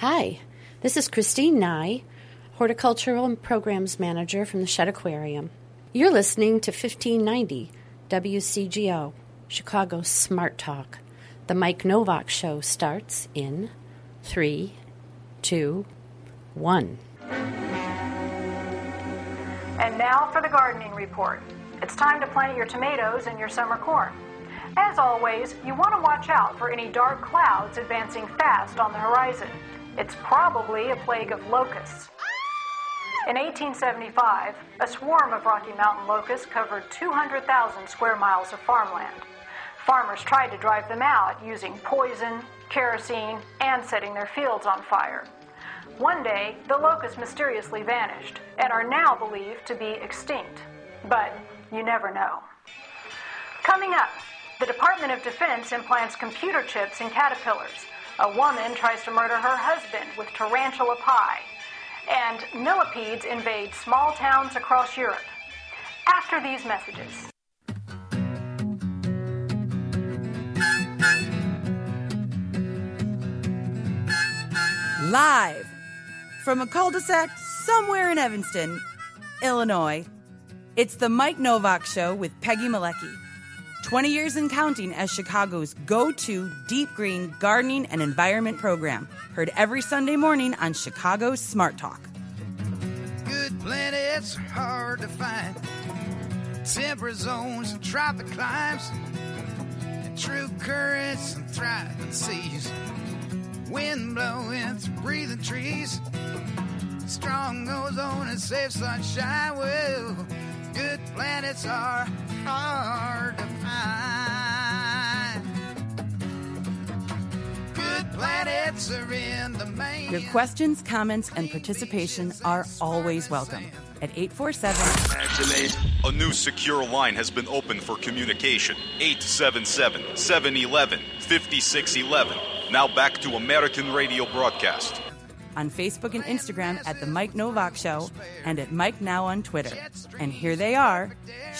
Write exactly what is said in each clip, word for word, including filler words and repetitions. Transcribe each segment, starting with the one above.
Hi, this is Christine Nye, Horticultural and Programs Manager from the Shedd Aquarium. You're listening to fifteen ninety W C G O, Chicago Smart Talk. The Mike Nowak Show starts in three, two, one. And now for the gardening report. It's time to plant your tomatoes and your summer corn. As always, you want to watch out for any dark clouds advancing fast on the horizon. It's probably a plague of locusts. In eighteen seventy-five, a swarm of Rocky Mountain locusts covered two hundred thousand square miles of farmland. Farmers tried to drive them out using poison, kerosene, and setting their fields on fire. One day, the locusts mysteriously vanished and are now believed to be extinct. But you never know. Coming up, the Department of Defense implants computer chips in caterpillars. A woman tries to murder her husband with tarantula pie. And millipedes invade small towns across Europe. After these messages. Live from a cul-de-sac somewhere in Evanston, Illinois, it's the Mike Nowak Show with Peggy Malecki. twenty years and counting as Chicago's go-to deep green gardening and environment program. Heard every Sunday morning on Chicago Smart Talk. Good planets are hard to find. Temperate zones and tropic climes. And true currents and thriving seas. Wind blowing through breathing trees. Strong ozone and safe sunshine. Well, good planets are hard to find. Good planets are in the main. Your questions, comments, and participation are always welcome. At eight four seven... A new secure line has been opened for communication. eight seven seven, seven one one, five six one one. Now back to American radio broadcast. On Facebook and Instagram at The Mike Nowak Show and at Mike Now on Twitter. And here they are,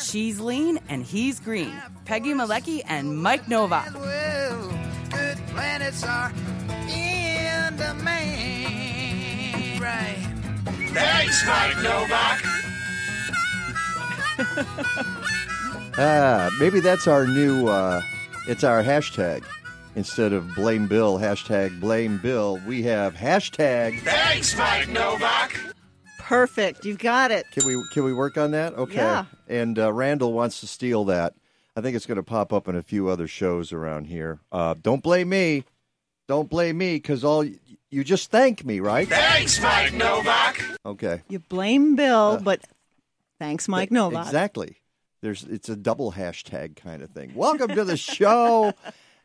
She's Lean and He's Green, Peggy Malecki and Mike Nowak. Good planets are in the main. Right. Thanks, Mike Nowak. Ah, maybe that's our new, uh, it's our hashtag. Instead of blame Bill, hashtag blame Bill, we have hashtag Thanks, Mike Nowak. Perfect. You've got it. Can we can we work on that? Okay. Yeah. And uh, Randall wants to steal that. I think it's going to pop up in a few other shows around here. Uh, don't blame me. Don't blame me because all y- you just thank me, right? Thanks, Mike Nowak. Okay. You blame Bill, uh, but thanks, Mike th- Nowak. Exactly. There's it's a double hashtag kind of thing. Welcome to the show.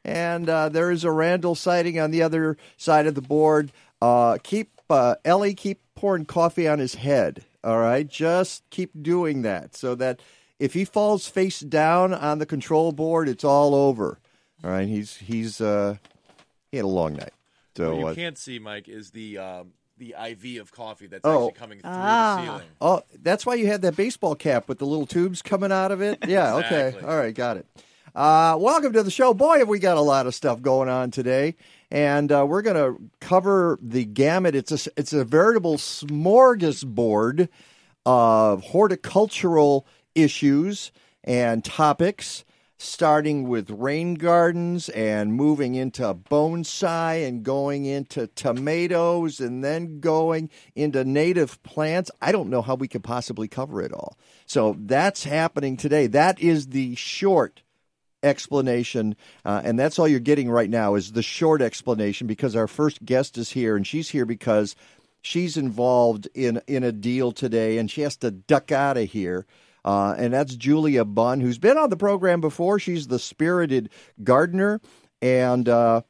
And uh, there is a Randall sighting on the other side of the board. Uh, keep uh, Ellie, keep pouring coffee on his head, all right? Just keep doing that so that if he falls face down on the control board, it's all over, all right? He's he's uh, he had a long night. So what you uh, can't see, Mike, is the um, the I V of coffee that's oh, actually coming through ah. the ceiling. Oh, that's why you had that baseball cap with the little tubes coming out of it? Yeah, exactly. Okay. All right, got it. Uh, welcome to the show. Boy, have we got a lot of stuff going on today, and uh, we're going to cover the gamut. It's a, it's a veritable smorgasbord of horticultural issues and topics, starting with rain gardens and moving into bonsai and going into tomatoes and then going into native plants. I don't know how we could possibly cover it all. So that's happening today. That is the short explanation, uh, and that's all you're getting right now is the short explanation, because our first guest is here, and she's here because she's involved in in a deal today, and she has to duck out of here, uh, and that's Julia Bunn, who's been on the program before. She's the Spirited Gardener, and uh,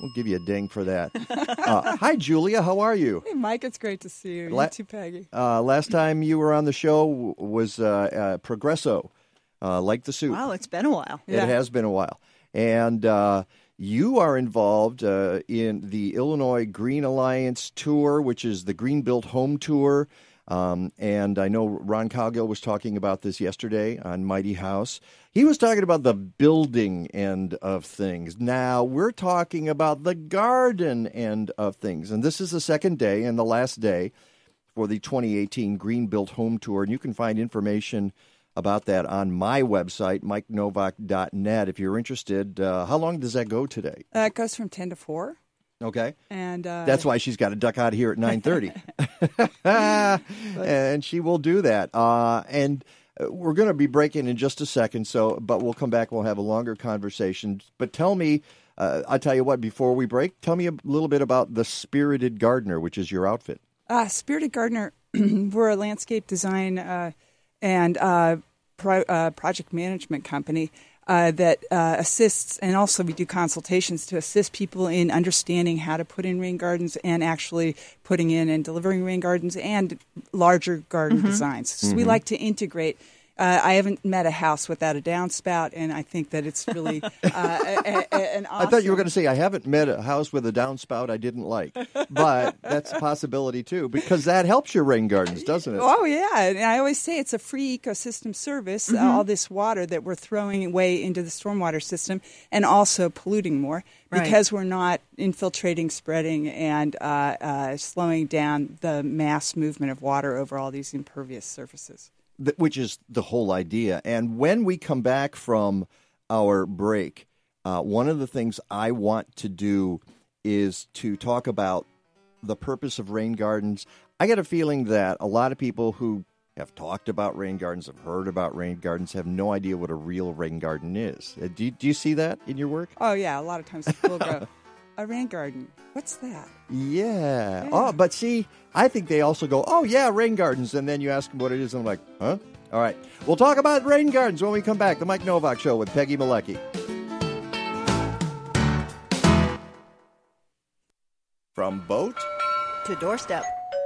we'll give you a ding for that. Uh, hi, Julia. How are you? Hey, Mike. It's great to see you. La- you too, Peggy. Uh, last time you were on the show was uh, uh, Progresso. Uh, like the soup. Wow, it's been a while. It yeah. has been a while. And uh, you are involved uh, in the Illinois Green Alliance Tour, which is the Green Built Home Tour. Um, and I know Ron Calgill was talking about this yesterday on Mighty House. He was talking about the building end of things. Now we're talking about the garden end of things. And this is the second day and the last day for the twenty eighteen Green Built Home Tour. And you can find information about that on my website, mike nowak dot net, if you're interested. Uh, how long does that go today? Uh, it goes from ten to four. Okay. And uh, that's why she's got to duck out of here at nine thirty. And she will do that. Uh, and we're going to be breaking in just a second, so but we'll come back. We'll have a longer conversation. But tell me, uh, I'll tell you what, before we break, tell me a little bit about the Spirited Gardener, which is your outfit. Uh, Spirited Gardener, we're a landscape design uh, and uh, pro- uh, project management company. Uh, that uh, assists, and also we do consultations to assist people in understanding how to put in rain gardens and actually putting in and delivering rain gardens and larger garden mm-hmm. designs. So mm-hmm. we like to integrate. Uh, I haven't met a house without a downspout, and I think that it's really uh, a, a, an awesome... I thought you were going to say, I haven't met a house with a downspout I didn't like, but that's a possibility too, because that helps your rain gardens, doesn't it? Oh, yeah, and I always say it's a free ecosystem service, mm-hmm. uh, all this water that we're throwing away into the stormwater system and also polluting more because right. we're not infiltrating, spreading, and uh, uh, slowing down the mass movement of water over all these impervious surfaces. Which is the whole idea. And when we come back from our break, uh, one of the things I want to do is to talk about the purpose of rain gardens. I get a feeling that a lot of people who have talked about rain gardens, have heard about rain gardens, have no idea what a real rain garden is. Uh, do, do you see that in your work? Oh, yeah. A lot of times people go, a rain garden, what's that? Yeah. yeah. Oh, but see, I think they also go, oh, yeah, rain gardens. And then you ask them what it is, and I'm like, huh? All right. We'll talk about rain gardens when we come back. The Mike Nowak Show with Peggy Malecki. From boat to doorstep,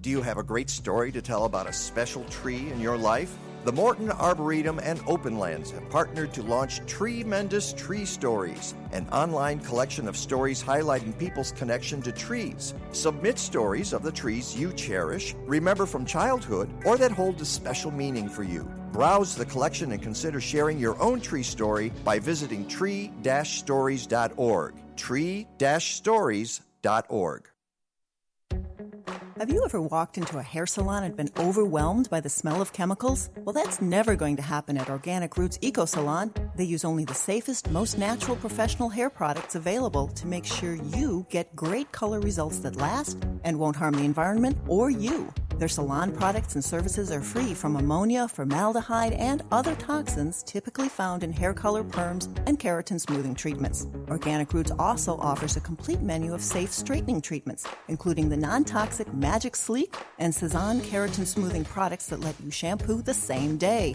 Do you have a great story to tell about a special tree in your life? The Morton Arboretum and Open Lands have partnered to launch Tremendous Tree Stories, an online collection of stories highlighting people's connection to trees. Submit stories of the trees you cherish, remember from childhood, or that hold a special meaning for you. Browse the collection and consider sharing your own tree story by visiting tree dash stories dot org. tree dash stories dot org. Have you ever walked into a hair salon and been overwhelmed by the smell of chemicals? Well, that's never going to happen at Organic Roots Eco Salon. They use only the safest, most natural professional hair products available to make sure you get great color results that last and won't harm the environment or you. Their salon products and services are free from ammonia, formaldehyde, and other toxins typically found in hair color, perms, and keratin smoothing treatments. Organic Roots also offers a complete menu of safe straightening treatments, including the non-toxic Magic Sleek and Cezanne keratin smoothing products that let you shampoo the same day.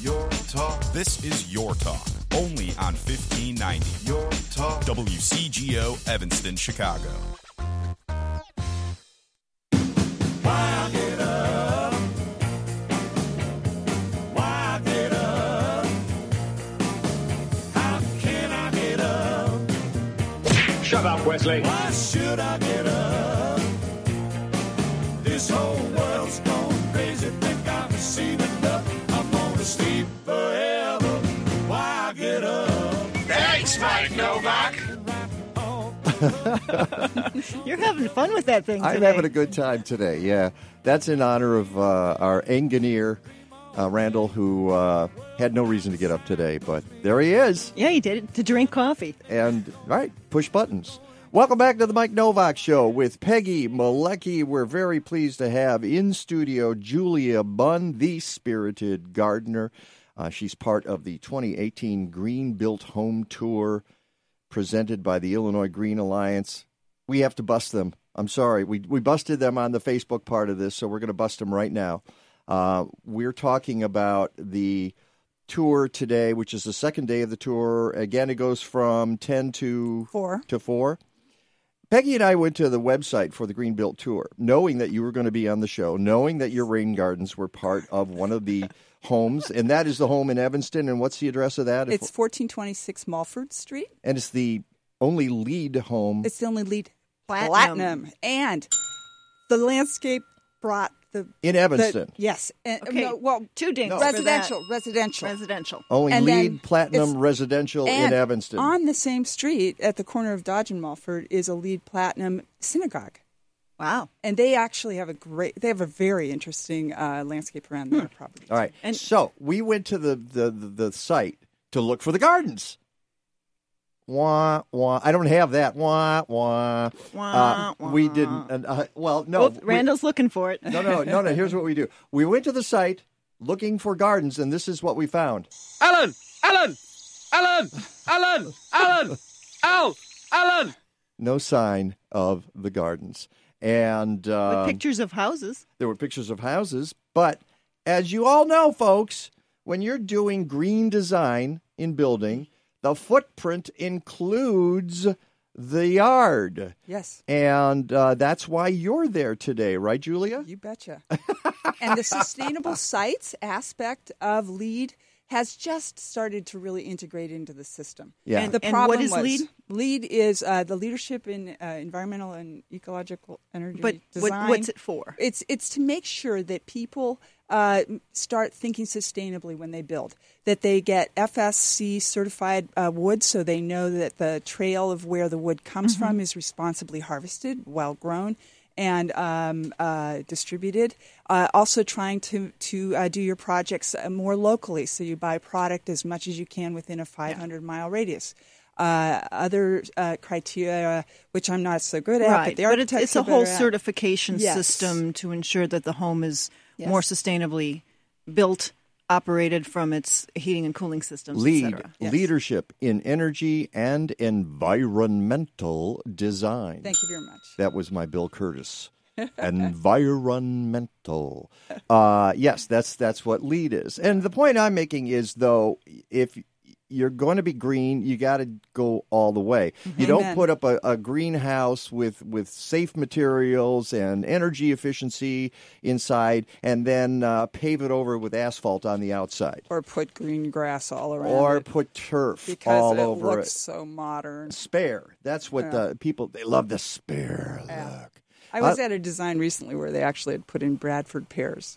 Your talk. This is Your Talk, only on fifteen ninety. Your Talk. W C G O, Evanston, Chicago. Why get up? Why get up? How can I get up? Shut up, Wesley. Why should I get up? This whole world's gone crazy. Think I've seen enough. Sleep forever. Why get up? Thanks, Mike Nowak. You're having fun with that thing today. I'm having a good time today, yeah. That's in honor of uh, our engineer, uh, Randall, who uh, had no reason to get up today, but there he is. Yeah, he did it to drink coffee. And, right, push buttons. Welcome back to the Mike Nowak Show with Peggy Malecki. We're very pleased to have in studio Julia Bunn, the spirited gardener. Uh, she's part of the twenty eighteen Green Built Home Tour presented by the Illinois Green Alliance. We have to bust them. I'm sorry. We we busted them on the Facebook part of this, so we're going to bust them right now. Uh, we're talking about the tour today, which is the second day of the tour. Again, it goes from ten to four. Peggy and I went to the website for the Green Built Tour, knowing that you were going to be on the show, knowing that your rain gardens were part of one of the homes, and that is the home in Evanston. And what's the address of that? It's fourteen twenty-six Mulford Street. And it's the only LEED home. It's the only LEED platinum. platinum. And the landscape brought the... In Evanston. The, yes. And, okay. No, well, two dings no. Residential. Residential. Residential. Only and LEED platinum residential in Evanston. On the same street at the corner of Dodge and Mulford is a LEED platinum synagogue. Wow. And they actually have a great, they have a very interesting uh, landscape around hmm. their property. All right. And so we went to the, the, the, the site to look for the gardens. Wah, wah. I don't have that. Wah, wah. Wah, uh, wah. We didn't. Uh, well, no. Well, Randall's we, looking for it. no, no, no, no. Here's what we do. We went to the site looking for gardens, and this is what we found. Alan! Alan! Alan! Alan! Alan! Al! Alan! No sign of the gardens. And uh, pictures of houses. There were pictures of houses. But as you all know, folks, when you're doing green design in building, the footprint includes the yard. Yes. And uh, that's why you're there today. Right, Julia? You betcha. And the sustainable sites aspect of LEED has just started to really integrate into the system. Yeah. And, the problem and what is LEED? LEED is uh, the Leadership in uh, Environmental and Ecological Energy but Design. But what's it for? It's it's to make sure that people uh, start thinking sustainably when they build, that they get F S C certified uh, wood so they know that the trail of where the wood comes mm-hmm. from is responsibly harvested, well-grown, and um, uh, distributed. Uh, also trying to, to uh, do your projects more locally, so you buy product as much as you can within a five hundred mile radius. Uh, other uh, criteria, which I'm not so good at, right. but the architects but it's, it's a whole certification yes. system to ensure that the home is yes. more sustainably built, operated from its heating and cooling systems, LEED, et cetera. Yes. Leadership in Energy and Environmental Design. Thank you very much. That was my Bill Curtis. Environmental. Uh, yes, that's that's what LEED is. And the point I'm making is, though, if you're going to be green, you got to go all the way. Mm-hmm. You don't put up a, a greenhouse with, with safe materials and energy efficiency inside and then uh, pave it over with asphalt on the outside. Or put green grass all around Or it put turf all it over it. Because it looks so modern. Spare. That's what yeah. the people, they love the spare yeah. look. I was uh, at a design recently where they actually had put in Bradford pears.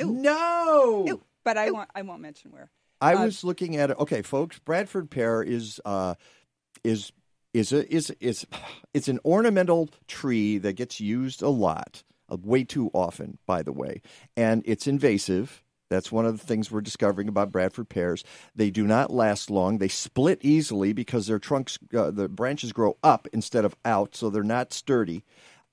Ew. No! Ew. But I won't, I won't mention where. I uh, was looking at it. Okay, folks, Bradford pear is uh, is is a, is is it's an ornamental tree that gets used a lot, uh, way too often, by the way, and it's invasive. That's one of the things we're discovering about Bradford pears. They do not last long. They split easily because their trunks, uh, the branches grow up instead of out, so they're not sturdy.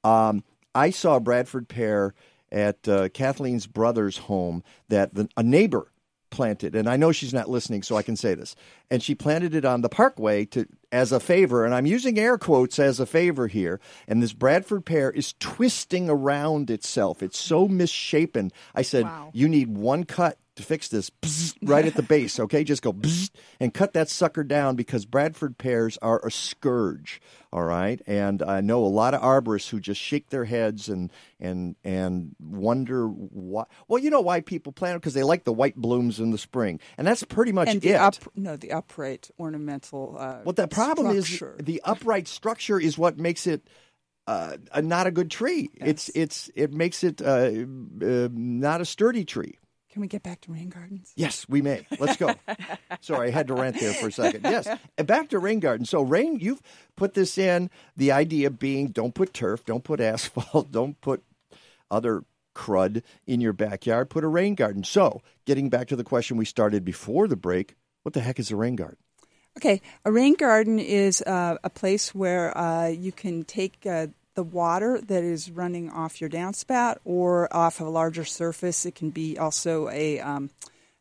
Um, I saw Bradford pear at uh, Kathleen's brother's home that the, a neighbor planted, and I know she's not listening, so I can say this. And she planted it on the parkway to as a favor, and I'm using air quotes as a favor here. And this Bradford pear is twisting around itself. It's so misshapen. I said, wow. You need one cut to fix this, bzz, right at the base, okay? Just go bzz, and cut that sucker down, because Bradford pears are a scourge, all right? And I know a lot of arborists who just shake their heads and and and wonder why. Well, you know why people plant them, because they like the white blooms in the spring, and that's pretty much and the it. Up, no, the upright ornamental uh, well, the problem structure. Is the upright structure is what makes it uh, not a good tree. Yes. It's it's it makes it uh, uh, not a sturdy tree. Can we get back to rain gardens? Yes, we may. Let's go. Sorry, I had to rant there for a second. Yes, back to rain gardens. So rain, you've put this in, the idea being don't put turf, don't put asphalt, don't put other crud in your backyard, put a rain garden. So getting back to the question we started before the break, what the heck is a rain garden? Okay, a rain garden is uh, a place where uh, you can take uh, the water that is running off your downspout or off of a larger surface. It can be also a, um,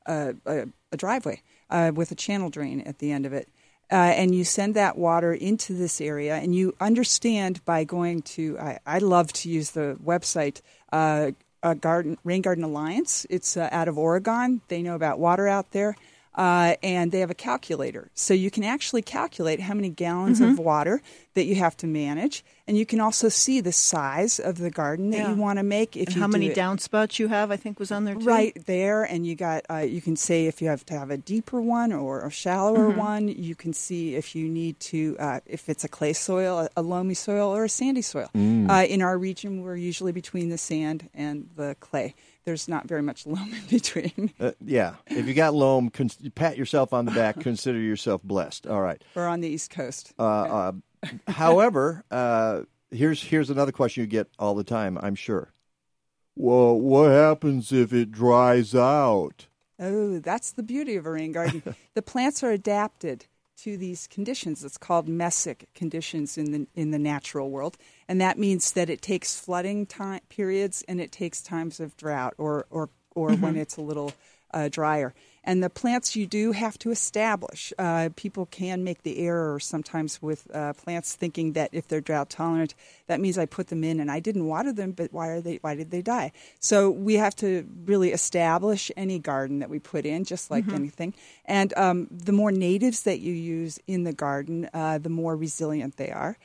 a, a, a driveway uh, with a channel drain at the end of it. Uh, and you send that water into this area, and you understand by going to, I, I love to use the website, uh, a garden, Rain Garden Alliance. It's uh, out of Oregon. They know about water out there, uh, and they have a calculator. So you can actually calculate how many gallons mm-hmm. of water that you have to manage, and you can also see the size of the garden that yeah. you want to make. If and you how do many it. downspouts you have, I think, was on there too. Right there, and you got uh, you can say if you have to have a deeper one or a shallower mm-hmm. one. You can see if you need to uh, if it's a clay soil, a loamy soil, or a sandy soil. Mm. Uh, in our region, we're usually between the sand and the clay. There's not very much loam in between. uh, yeah, if you got loam, cons- pat yourself on the back. Consider yourself blessed. All right, we're on the East Coast. Uh, okay. uh, However, uh, here's here's another question you get all the time, I'm sure. Well, what happens if it dries out? Oh, that's the beauty of a rain garden. The plants are adapted to these conditions. It's called mesic conditions in the in the natural world, and that means that it takes flooding time periods and it takes times of drought or or, or mm-hmm. when it's a little uh, drier. And the plants you do have to establish. Uh, people can make the error sometimes with uh, plants thinking that if they're drought tolerant, that means I put them in and I didn't water them, but why are they? Why did they die? So we have to really establish any garden that we put in, just like mm-hmm. anything. And um, the more natives that you use in the garden, uh, the more resilient they are.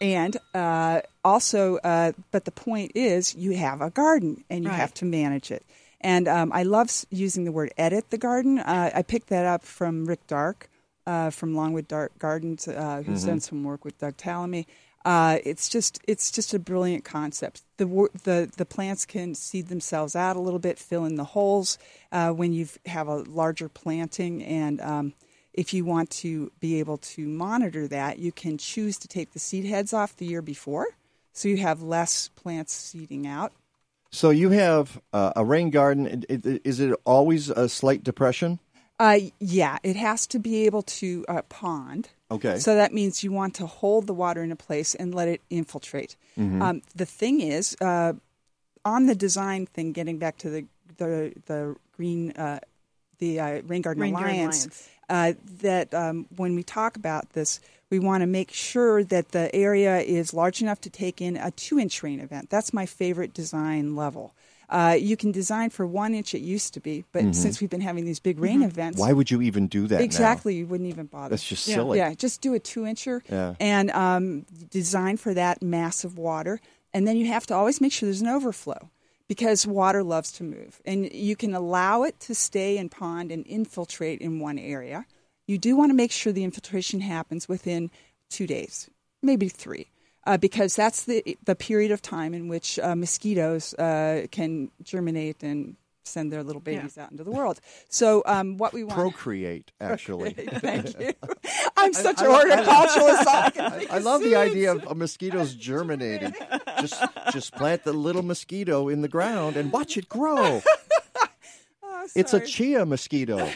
And uh, also, uh, but the point is you have a garden and you right. have to manage it. And um, I love using the word edit the garden. Uh, I picked that up from Rick Dark uh, from Longwood Dark Gardens, uh, who's mm-hmm. done some work with Doug Tallamy. Uh, it's just it's just a brilliant concept. The, the the plants can seed themselves out a little bit, fill in the holes uh, when you have a larger planting. And um, if you want to be able to monitor that, you can choose to take the seed heads off the year before, so you have less plants seeding out. So you have uh, a rain garden. Is it always a slight depression? Uh, yeah, it has to be able to uh, pond. Okay. So that means you want to hold the water in a place and let it infiltrate. Mm-hmm. Um, the thing is, uh, on the design thing, getting back to the the the green uh, the uh, Rain Garden Rain Alliance, Alliance. Uh, that um, when we talk about this. We want to make sure that the area is large enough to take in a two-inch rain event. That's my favorite design level. Uh, you can design for one inch, it used to be, but mm-hmm. since we've been having these big rain mm-hmm. events. Why would you even do that Exactly, now? You wouldn't even bother. That's just yeah. silly. Yeah, just do a two-incher yeah. and um, design for that massive water. And then you have to always make sure there's an overflow because water loves to move. And you can allow it to stay in pond and infiltrate in one area. You do want to make sure the infiltration happens within two days, maybe three, uh, because that's the the period of time in which uh, mosquitoes uh, can germinate and send their little babies yeah. out into the world. So um, what we want... Procreate, actually. Thank you. I'm such an horticulturalist. I, I, I love the idea of mosquitoes germinating. just, just plant the little mosquito in the ground and watch it grow. Oh, it's a chia mosquito.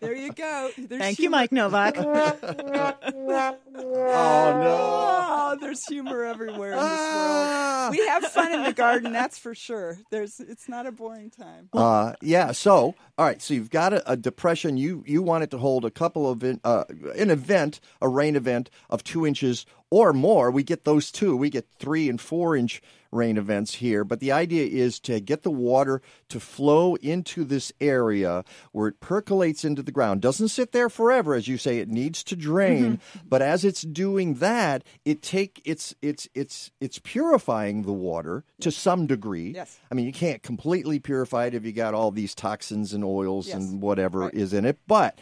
There you go. There's Thank humor. you, Mike Nowak. Oh, no. Oh, there's humor everywhere in this world. We have fun in the garden, that's for sure. There's, It's not a boring time. Uh, yeah, so, all right, so you've got a, a depression. You you want it to hold a couple of, in, uh, an event, a rain event of two inches or more. We get those two. We get three and four inch rain events here. But the idea is to get the water to flow into this area where it percolates into the ground. Doesn't sit there forever, as you say. It needs to drain. Mm-hmm. But as it's doing that, it take it's it's it's it's purifying the water to some degree. Yes. I mean, you can't completely purify it if you got all these toxins and oils yes. and whatever right. is in it. But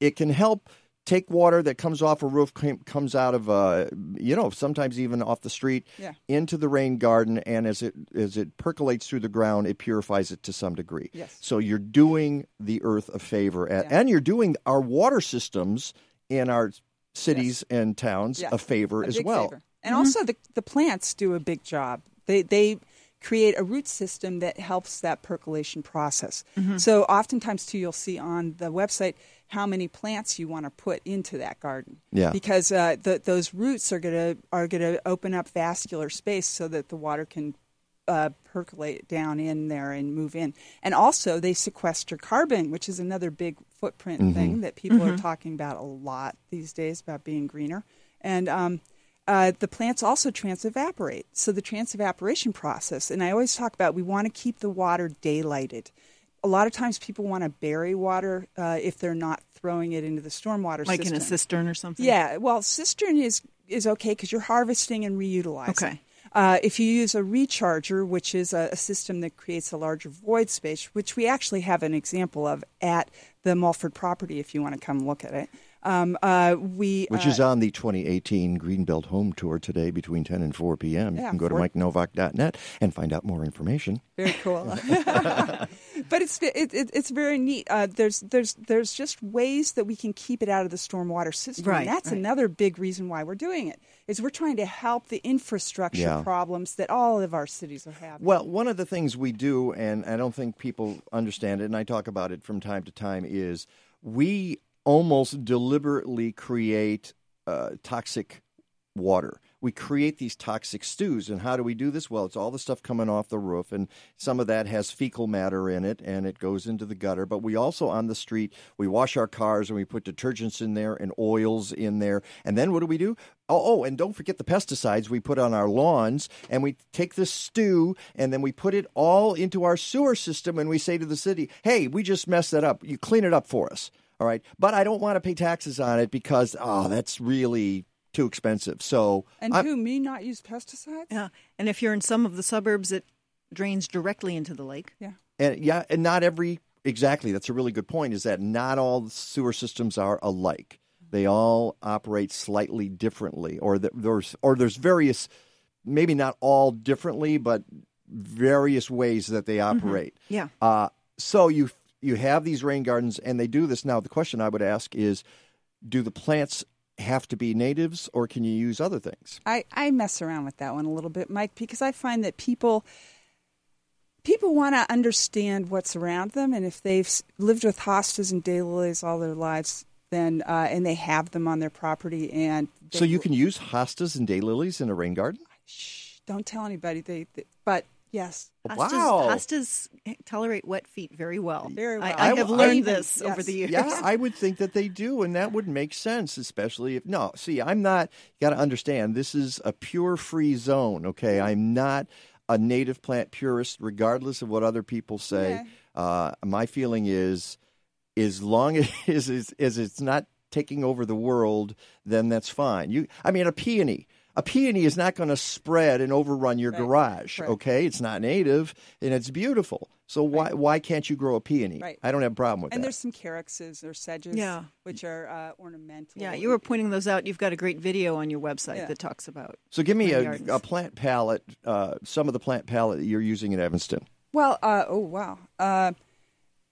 it can help. Take water that comes off a roof, comes out of, uh, you know, sometimes even off the street, yeah. into the rain garden, and as it as it percolates through the ground, it purifies it to some degree. Yes. So you're doing the earth a favor, at, yeah. and you're doing our water systems in our cities yes. and towns yes. a favor a as well. Favor. And mm-hmm. also the, the plants do a big job. They they create a root system that helps that percolation process. Mm-hmm. So oftentimes, too, you'll see on the website how many plants you want to put into that garden. Yeah. Because uh, the, those roots are gonna are gonna open up vascular space so that the water can uh, percolate down in there and move in. And also, they sequester carbon, which is another big footprint mm-hmm. thing that people mm-hmm. are talking about a lot these days, about being greener. And um, uh, the plants also trans-evaporate. So the trans-evaporation process, and I always talk about we want to keep the water daylighted. A lot of times people want to bury water uh, if they're not throwing it into the stormwater like system. Like in a cistern or something? Yeah. Well, cistern is, is okay because you're harvesting and reutilizing. Okay. Uh, if you use a recharger, which is a, a system that creates a larger void space, which we actually have an example of at the Mulford property if you want to come look at it. Um, uh, we, Which uh, is on the twenty eighteen Greenbelt Home Tour today between ten and four p.m. Yeah, you can go to mike nowak dot net and find out more information. Very cool. But it's it, it, it's very neat. Uh, there's there's there's just ways that we can keep it out of the stormwater system. Right, and that's right. Another big reason why we're doing it is we're trying to help the infrastructure yeah. problems that all of our cities are having. Well, one of the things we do, and I don't think people understand it, and I talk about it from time to time, is we almost deliberately create uh, toxic water. We create these toxic stews. And how do we do this? Well, it's all the stuff coming off the roof, and some of that has fecal matter in it, and it goes into the gutter. But we also, on the street, we wash our cars, and we put detergents in there and oils in there. And then what do we do? Oh, oh, and don't forget the pesticides we put on our lawns, and we take this stew, and then we put it all into our sewer system, and we say to the city, hey, we just messed that up. You clean it up for us. All right, but I don't want to pay taxes on it because, oh, that's really too expensive. So And I'm, who, me not use pesticides? Yeah, and if you're in some of the suburbs, it drains directly into the lake. Yeah. And yeah, and not every, exactly, that's a really good point, is that not all sewer systems are alike. They all operate slightly differently, or the, there's or there's various, maybe not all differently, but various ways that they operate. Mm-hmm. Yeah. Uh, so you You have these rain gardens, and they do this. Now, the question I would ask is, do the plants have to be natives, or can you use other things? I, I mess around with that one a little bit, Mike, because I find that people people want to understand what's around them, and if they've lived with hostas and daylilies all their lives, then uh, and they have them on their property. and they, So you can use hostas and daylilies in a rain garden? Shh, don't tell anybody. They, they but... Yes. Hostas, wow. Hostas tolerate wet feet very well. Very well. I, I have I, learned I even, this yes. over the years. Yeah, I would think that they do, and that would make sense, especially if, no, see, I'm not, you got to understand, this is a pure free zone, okay? I'm not a native plant purist, regardless of what other people say. Okay. Uh, my feeling is, as long as, as, as it's not taking over the world, then that's fine. You, I mean, a peony. A peony is not going to spread and overrun your right. garage, right. okay? It's not native, and it's beautiful. So why right. why can't you grow a peony? Right. I don't have a problem with and that. And there's some calyxes or sedges, yeah. which are uh, ornamental. Yeah, you were pointing those out. You've got a great video on your website yeah. that talks about. So give me a, a plant palette, uh, some of the plant palette that you're using in Evanston. Well, uh, oh, wow. Uh,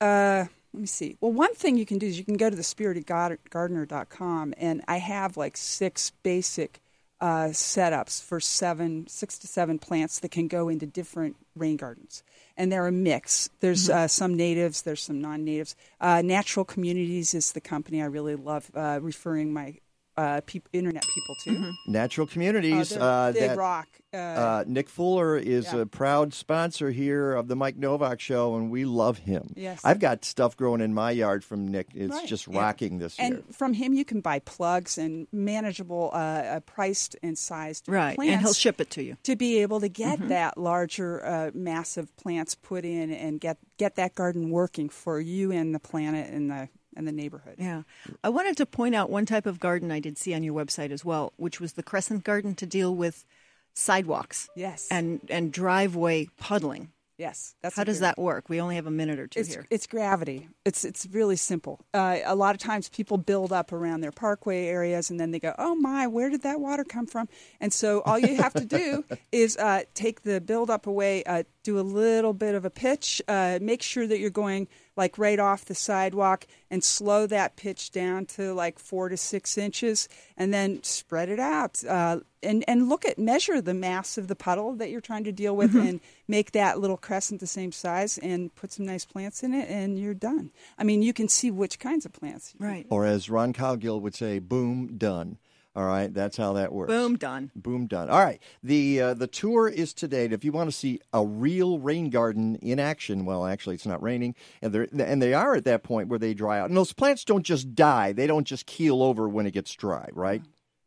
uh, let me see. Well, one thing you can do is you can go to the spirited gardener dot com, and I have like six basic Uh, setups for seven, six to seven plants that can go into different rain gardens. And they're a mix. There's mm-hmm. uh, some natives, there's some non-natives. Uh, Natural Communities is the company I really love uh, referring my uh, pe- internet people to. Mm-hmm. Natural Communities. Uh, uh, they that, rock. Uh, uh, Nick Fuller is yeah. a proud sponsor here of the Mike Nowak Show, and we love him. Yes. I've got stuff growing in my yard from Nick. It's right. just rocking yeah. this year. And from him, you can buy plugs and manageable, uh, priced and sized right. plants. And he'll ship it to you. To be able to get mm-hmm. that larger uh, mass of plants put in and get, get that garden working for you and the planet and the and the neighborhood. Yeah. I wanted to point out one type of garden I did see on your website as well, which was the crescent garden to deal with sidewalks. Yes. And and driveway puddling. Yes. That's How does that work? We only have a minute or two it's, here. It's gravity. It's it's really simple. Uh, a lot of times people build up around their parkway areas and then they go, oh my, where did that water come from? And so all you have to do is uh, take the buildup away, uh, do a little bit of a pitch. Uh, make sure that you're going like right off the sidewalk and slow that pitch down to like four to six inches and then spread it out uh, and, and look at, measure the mass of the puddle that you're trying to deal with mm-hmm. and make that little crescent the same size and put some nice plants in it and you're done. I mean, you can see which kinds of plants. You right. Or as Ron Calgill would say, boom, done. All right, that's how that works. Boom, done. Boom, done. All right, the uh, the tour is today. If you want to see a real rain garden in action, well, actually, it's not raining, and they're and they are at that point where they dry out. And those plants don't just die; they don't just keel over when it gets dry, right?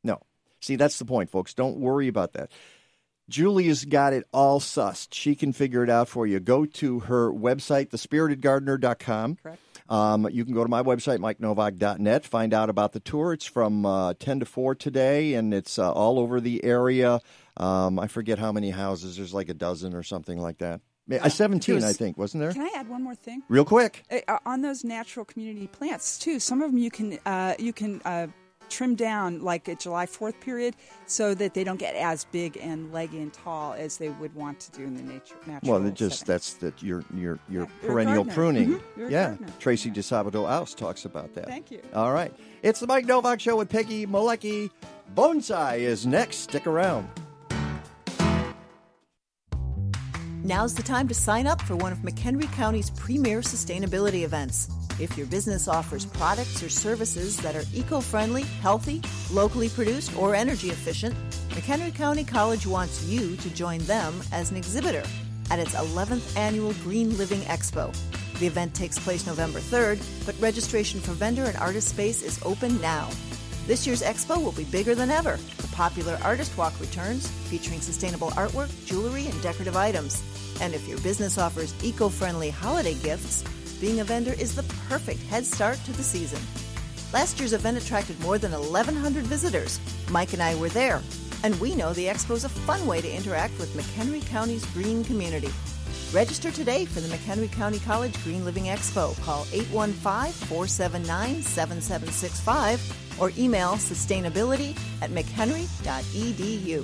No. no. See, that's the point, folks. Don't worry about that. Julia's got it all sussed. She can figure it out for you. Go to her website, the spirited gardener dot com. Correct. Um, you can go to my website, mike novak dot net, find out about the tour. It's from uh, ten to four today, and it's uh, all over the area. Um, I forget how many houses. There's like a dozen or something like that. Uh, seventeen, was, I think, wasn't there? Can I add one more thing? Real quick. Uh, on those natural community plants, too, some of them you can uh, you can uh, trim down like a July fourth period so that they don't get as big and leggy and tall as they would want to do in the nature. Natural well, just setting. That's that your your your yeah, perennial pruning. Mm-hmm. Yeah, Tracy yeah. DeSabato-Aus talks about that. Thank you. All right, it's the Mike Nowak Show with Peggy Malecki. Bonsai is next. Stick around. Now's the time to sign up for one of McHenry County's premier sustainability events. If your business offers products or services that are eco-friendly, healthy, locally produced, or energy efficient, McHenry County College wants you to join them as an exhibitor at its eleventh Annual Green Living Expo. The event takes place November third, but registration for vendor and artist space is open now. This year's expo will be bigger than ever. The popular Artist Walk returns, featuring sustainable artwork, jewelry, and decorative items. And if your business offers eco-friendly holiday gifts, being a vendor is the perfect head start to the season. Last year's event attracted more than eleven hundred visitors. Mike and I were there, and we know the expo's a fun way to interact with McHenry County's green community. Register today for the McHenry County College Green Living Expo. Call eight one five, four seven nine, seven seven six five or email sustainability at mchenry dot e d u.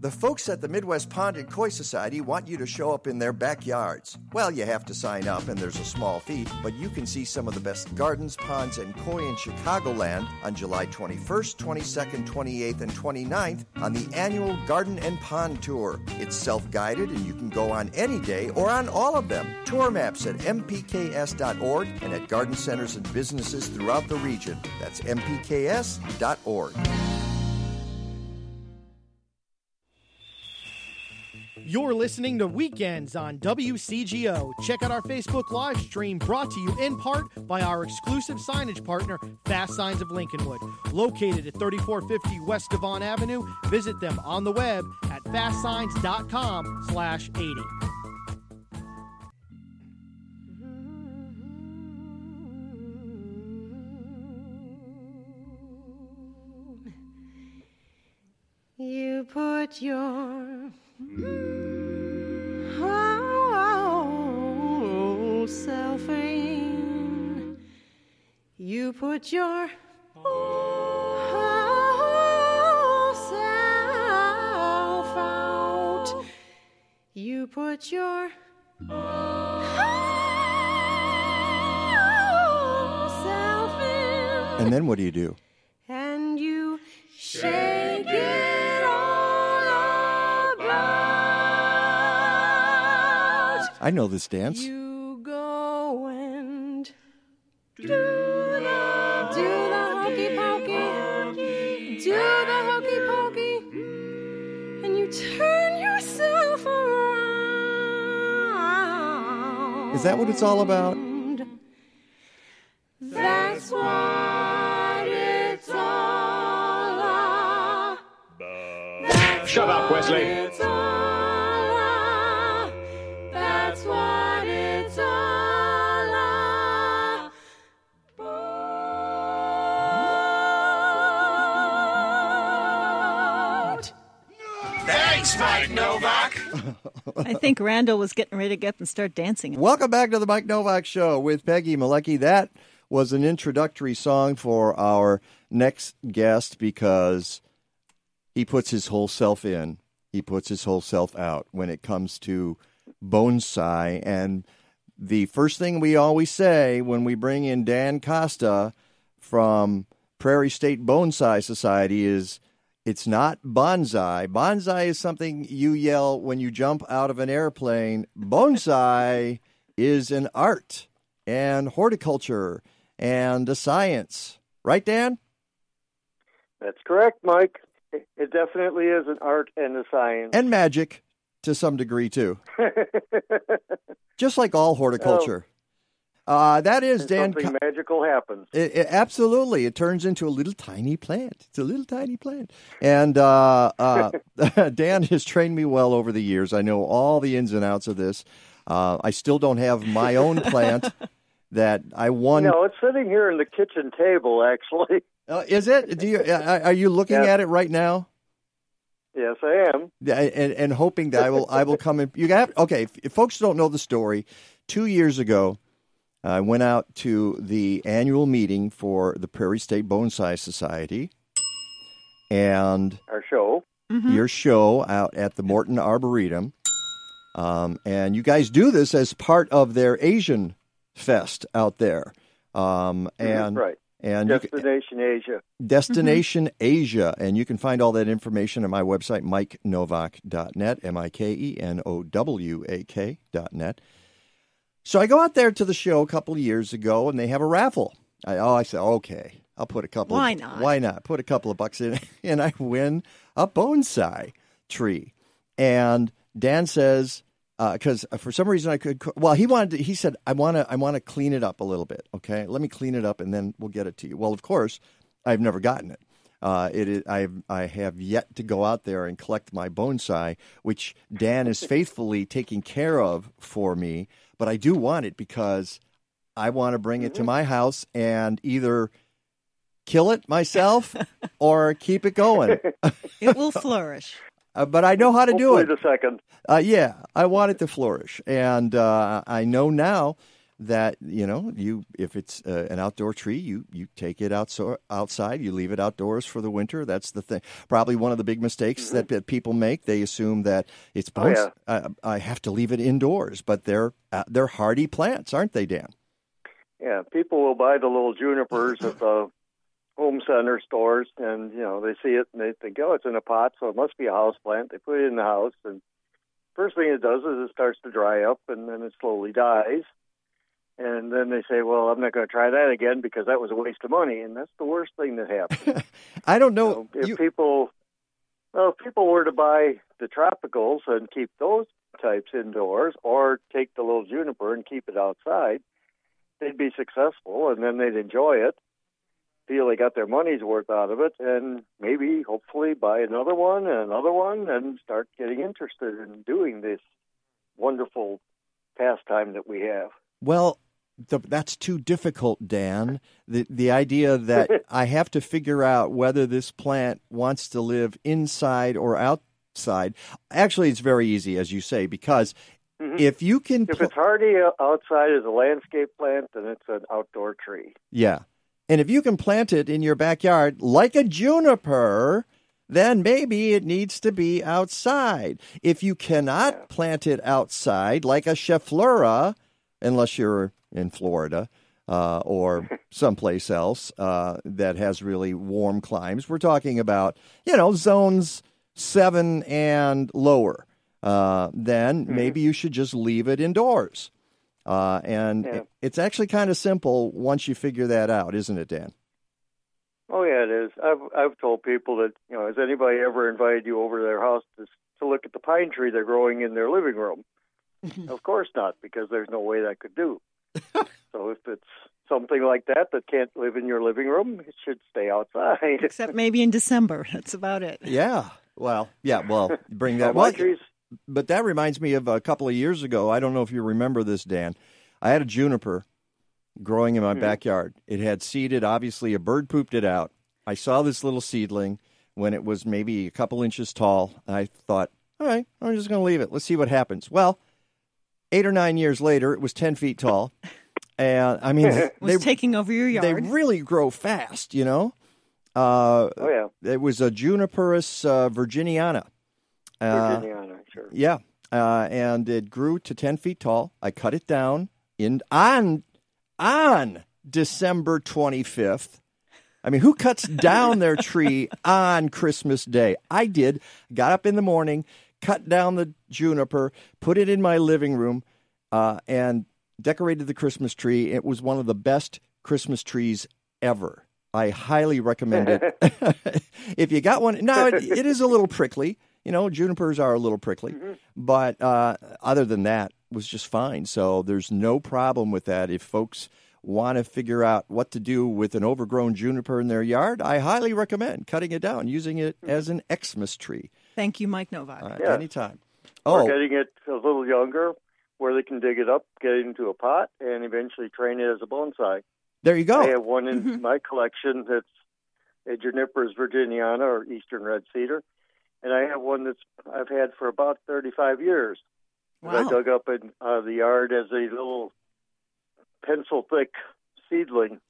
The folks at the Midwest Pond and Koi Society want you to show up in their backyards. Well, you have to sign up, and there's a small fee, but you can see some of the best gardens, ponds, and koi in Chicagoland on July twenty-first, twenty-second, twenty-eighth, and twenty-ninth on the annual Garden and Pond Tour. It's self-guided, and you can go on any day or on all of them. Tour maps at m p k s dot org and at garden centers and businesses throughout the region. That's m p k s dot org. You're listening to Weekends on W C G O. Check out our Facebook live stream brought to you in part by our exclusive signage partner, Fast Signs of Lincolnwood. Located at thirty-four fifty West Devon Avenue, visit them on the web at fast signs dot com slash eighty. You put your... Mm. Oh, self in. You put your oh, self out. You put your oh, self in. And then what do you do? And you shake it. I know this dance. You go and do the, do the hokey pokey, do the hokey pokey, and you turn yourself around. Is that what it's all about? That's what it's all about. Shut up, Wesley. That's what it's all about. Thanks, Mike Nowak. I think Randall was getting ready to get up and start dancing. Welcome back to the Mike Nowak Show with Peggy Malecki. That was an introductory song for our next guest because he puts his whole self in. He puts his whole self out when it comes to bonsai. And the first thing we always say when we bring in Dan Kosta from Prairie State Bonsai Society is, it's not bonsai. Bonsai is something you yell when you jump out of an airplane. Bonsai is an art and horticulture and a science. Right, Dan? That's correct, Mike. It definitely is an art and a science. And magic, to some degree, too. Just like all horticulture. Oh, uh, that is, Dan. Something Co- magical happens. It, it, absolutely. It turns into a little tiny plant. It's a little tiny plant. And uh, uh, Dan has trained me well over the years. I know all the ins and outs of this. Uh, I still don't have my own plant that I won. No, it's sitting here in the kitchen table, actually. Uh, is it? Do you? Are you looking yes. at it right now? Yes, I am. And, and hoping that I will. I will come in. You got okay. If folks don't know the story, two years ago, I went out to the annual meeting for the Prairie State Bonsai Society, and our show, mm-hmm. your show out at the Morton Arboretum, um, and you guys do this as part of their Asian Fest out there, um, and That's right. And Destination can, Asia. Destination mm-hmm. Asia. And you can find all that information on my website, mike nowak dot net, M I K E N O W A K dot net. So I go out there to the show a couple of years ago, and they have a raffle. I, oh, I said, okay, I'll put a couple why of... Why not? Why not? Put a couple of bucks in, and I win a bonsai tree. And Dan says... Because uh, for some reason I could, well, he wanted. To, he said, "I want to. I want to clean it up a little bit. Okay, let me clean it up, and then we'll get it to you." Well, of course, I've never gotten it. Uh, it is, I I have yet to go out there and collect my bonsai, which Dan is faithfully taking care of for me. But I do want it because I want to bring it to my house and either kill it myself or keep it going. It will flourish. Uh, but I know how to Hopefully do it. Wait a second. Uh, yeah, I want it to flourish, and uh, I know now that you know you. If it's uh, an outdoor tree, you you take it out so, outside. You leave it outdoors for the winter. That's the thing. Probably one of the big mistakes mm-hmm. that, that people make. They assume that it's bons- oh, yeah. uh, I have to leave it indoors, but they're uh, they're hardy plants, aren't they, Dan? Yeah, people will buy the little junipers at the home center stores, and you know they see it and they think, oh, it's in a pot, so it must be a house plant. They put it in the house, and first thing it does is it starts to dry up, and then it slowly dies. And then they say, well, I'm not going to try that again because that was a waste of money, and that's the worst thing that happens. I don't know so if you... people. Well, if people were to buy the tropicals and keep those types indoors, or take the little juniper and keep it outside, they'd be successful, and then they'd enjoy it. Feel they got their money's worth out of it, and maybe, hopefully, buy another one and another one and start getting interested in doing this wonderful pastime that we have. Well, the, that's too difficult, Dan. The, the idea that I have to figure out whether this plant wants to live inside or outside. Actually, it's very easy, as you say, because mm-hmm. if you can... If pl- it's hardy outside as a landscape plant, then it's an outdoor tree. Yeah. And if you can plant it in your backyard like a juniper, then maybe it needs to be outside. If you cannot yeah. plant it outside like a Schefflera, unless you're in Florida uh, or someplace else uh, that has really warm climes, we're talking about, you know, zones seven and lower, uh, then mm-hmm. maybe you should just leave it indoors. Uh, and yeah. it's actually kind of simple once you figure that out, isn't it, Dan? Oh, yeah, it is. I've I've told people that, you know, has anybody ever invited you over to their house to, to look at the pine tree they're growing in their living room? Of course not, because there's no way that could do. So if it's something like that that can't live in your living room, it should stay outside. Except maybe in December. That's about it. Yeah. Well, yeah, well, bring that well, my trees, But that reminds me of a couple of years ago. I don't know if you remember this, Dan. I had a juniper growing in my mm-hmm. backyard. It had seeded. Obviously, a bird pooped it out. I saw this little seedling when it was maybe a couple inches tall. I thought, all right, I'm just going to leave it. Let's see what happens. Well, eight or nine years later, it was ten feet tall. And I mean, it was they, taking over your yard. They really grow fast, you know. Uh, oh, yeah. It was a Juniperus uh, virginiana. Uh, Virginiana, sure. Yeah. Uh, and it grew to ten feet tall. I cut it down in on on December twenty-fifth. I mean, who cuts down their tree on Christmas Day? I did. Got up in the morning, cut down the juniper, put it in my living room, uh, and decorated the Christmas tree. It was one of the best Christmas trees ever. I highly recommend it. If you got one. Now, it, it is a little prickly. You know, junipers are a little prickly. Mm-hmm. But uh, other than that, it was just fine. So there's no problem with that. If folks want to figure out what to do with an overgrown juniper in their yard, I highly recommend cutting it down, using it as an Xmas tree. Thank you, Mike Novak. Uh, yeah. Anytime. Oh. Or getting it a little younger where they can dig it up, get it into a pot, and eventually train it as a bonsai. There you go. I have one in mm-hmm. my collection that's a Juniperus virginiana, or eastern red cedar, and I have one that's I've had for about thirty-five years. Wow. I dug up in uh, the yard as a little pencil-thick seedling.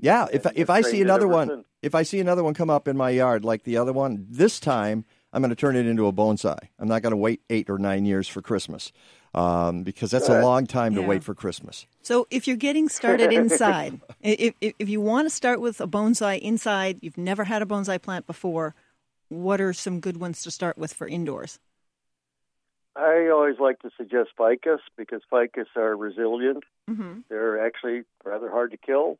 Yeah, if if I see another one, since. if I see another one come up in my yard like the other one, this time I'm going to turn it into a bonsai. I'm not going to wait eight or nine years for Christmas. Um, because that's a long time to yeah. wait for Christmas. So if you're getting started inside, if, if if you want to start with a bonsai inside, you've never had a bonsai plant before, what are some good ones to start with for indoors? I always like to suggest ficus because ficus are resilient. Mm-hmm. They're actually rather hard to kill.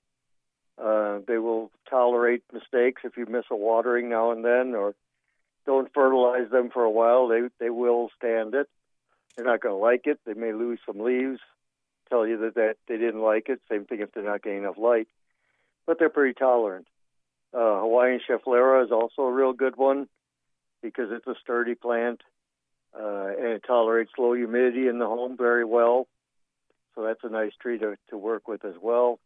Uh, they will tolerate mistakes if you miss a watering now and then or don't fertilize them for a while. They they will stand it. They're not going to like it. They may lose some leaves, tell you that, that they didn't like it. Same thing if they're not getting enough light. But they're pretty tolerant. Uh, Hawaiian Schefflera is also a real good one because it's a sturdy plant uh, and it tolerates low humidity in the home very well. So that's a nice tree to, to work with as well.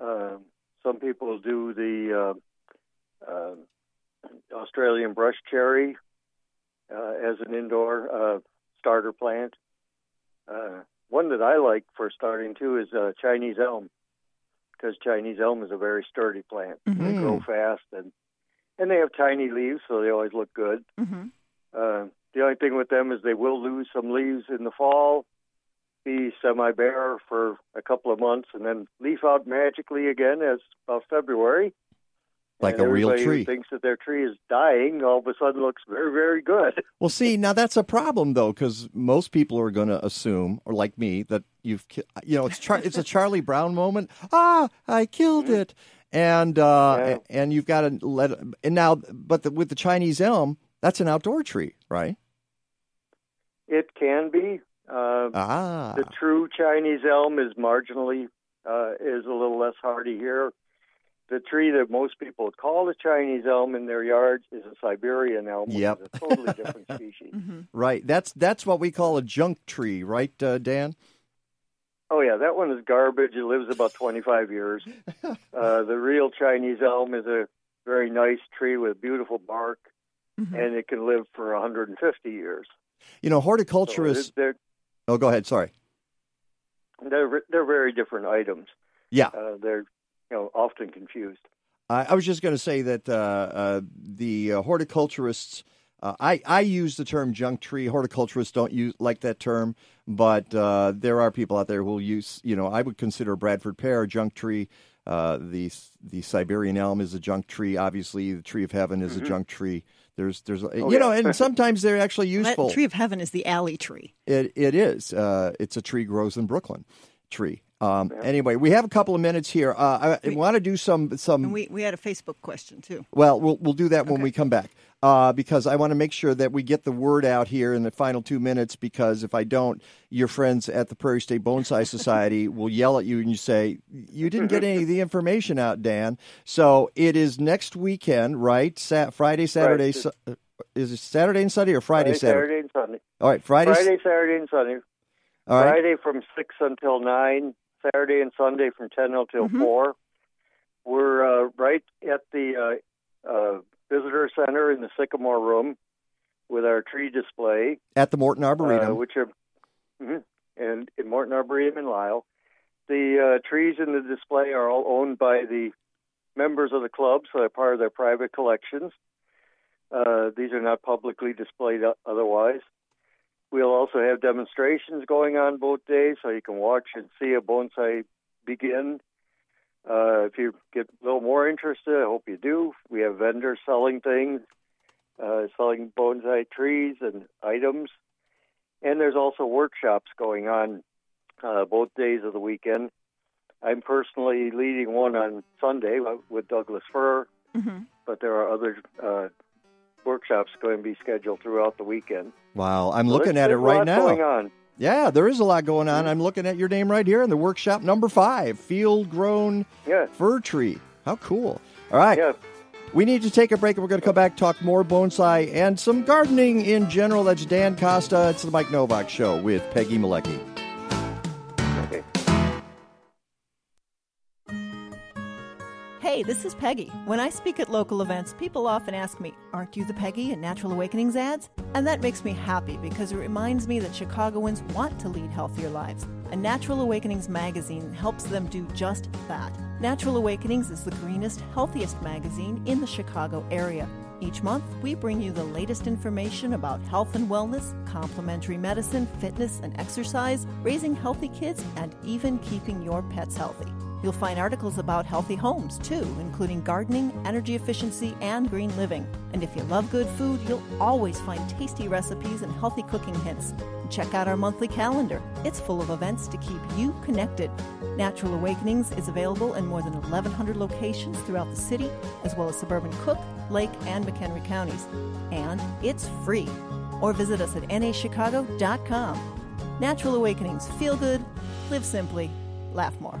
Uh, some people do the uh, uh, Australian brush cherry uh, as an indoor uh starter plant. Uh, one that I like for starting too is uh, Chinese elm, because Chinese elm is a very sturdy plant. Mm-hmm. They grow fast and and they have tiny leaves, so they always look good. Mm-hmm. Uh, the only thing with them is they will lose some leaves in the fall, be semi-bare for a couple of months, and then leaf out magically again as about February. Like and a real tree. Everybody who thinks that their tree is dying all of a sudden looks very, very good. Well, see, now that's a problem, though, because most people are going to assume, or like me, that you've, you know, it's char- it's a Charlie Brown moment. Ah, I killed mm-hmm. it. And uh, yeah. and you've got to let it. And now, but the, with the Chinese elm, that's an outdoor tree, right? It can be. Uh, ah. The true Chinese elm is marginally, uh, is a little less hardy here. The tree that most people call the Chinese elm in their yards is a Siberian elm, yep. which is a totally different species. Mm-hmm. Right. That's that's what we call a junk tree, right, uh, Dan? Oh, yeah. That one is garbage. It lives about twenty-five years. uh, the real Chinese elm is a very nice tree with beautiful bark, mm-hmm. and it can live for one hundred fifty years. You know, horticulturists... So they're, they're, oh, go ahead. Sorry. They're, they're very different items. Yeah. Uh, they're... You know, often confused. Uh, I was just going to say that uh, uh, the uh, horticulturists, uh, I, I use the term junk tree. Horticulturists don't use like that term, but uh, there are people out there who will use, you know, I would consider Bradford pear a junk tree. Uh, the the Siberian elm is a junk tree. Obviously, the tree of heaven is mm-hmm. a junk tree. There's there's oh, you yeah. know, and sometimes they're actually useful. The tree of heaven is the alley tree. It it is. Uh, it's a tree grows in Brooklyn tree. Um, anyway, we have a couple of minutes here. Uh, I we, want to do some... some. And we, we had a Facebook question, too. Well, we'll, we'll do that okay. when we come back, uh, because I want to make sure that we get the word out here in the final two minutes, because if I don't, your friends at the Prairie State Bonsai Society will yell at you and you say, you didn't get any of the information out, Dan. So it is next weekend, right? Sa- Friday, Saturday... Right. Su- Is it Saturday and Sunday or Friday, Friday Saturday? Saturday and Sunday. All right, Friday. Friday, Saturday, and Sunday. All right. Friday from six until nine. Saturday and Sunday from ten until mm-hmm. four. We're uh, right at the uh, uh, visitor center in the Sycamore Room with our tree display at the Morton Arboretum, uh, which are mm-hmm, and in Morton Arboretum in Lisle. The uh, trees in the display are all owned by the members of the club, so they're part of their private collections. Uh, these are not publicly displayed otherwise. We'll also have demonstrations going on both days, so you can watch and see a bonsai begin. Uh, if you get a little more interested, I hope you do. We have vendors selling things, uh, selling bonsai trees and items. And there's also workshops going on uh, both days of the weekend. I'm personally leading one on Sunday with Douglas Fir, mm-hmm. but there are other uh workshops going to be scheduled throughout the weekend. Wow, I'm so looking at it right now. There's a lot going on. Yeah, there is a lot going on. I'm looking at your name right here in the workshop number five, field-grown yeah. fir tree. How cool. All right. Yeah. We need to take a break, and we're going to come back, talk more bonsai and some gardening in general. That's Dan Kosta. It's the Mike Nowak Show with Peggy Malecki. Hey, this is Peggy. When I speak at local events, people often ask me, aren't you the Peggy in Natural Awakenings ads? And that makes me happy because it reminds me that Chicagoans want to lead healthier lives. And Natural Awakenings magazine helps them do just that. Natural Awakenings is the greenest, healthiest magazine in the Chicago area. Each month, we bring you the latest information about health and wellness, complementary medicine, fitness and exercise, raising healthy kids, and even keeping your pets healthy. You'll find articles about healthy homes, too, including gardening, energy efficiency, and green living. And if you love good food, you'll always find tasty recipes and healthy cooking hints. Check out our monthly calendar. It's full of events to keep you connected. Natural Awakenings is available in more than eleven hundred locations throughout the city, as well as suburban Cook, Lake, and McHenry counties. And it's free. Or visit us at N A Chicago dot com. Natural Awakenings. Feel good, live simply, laugh more.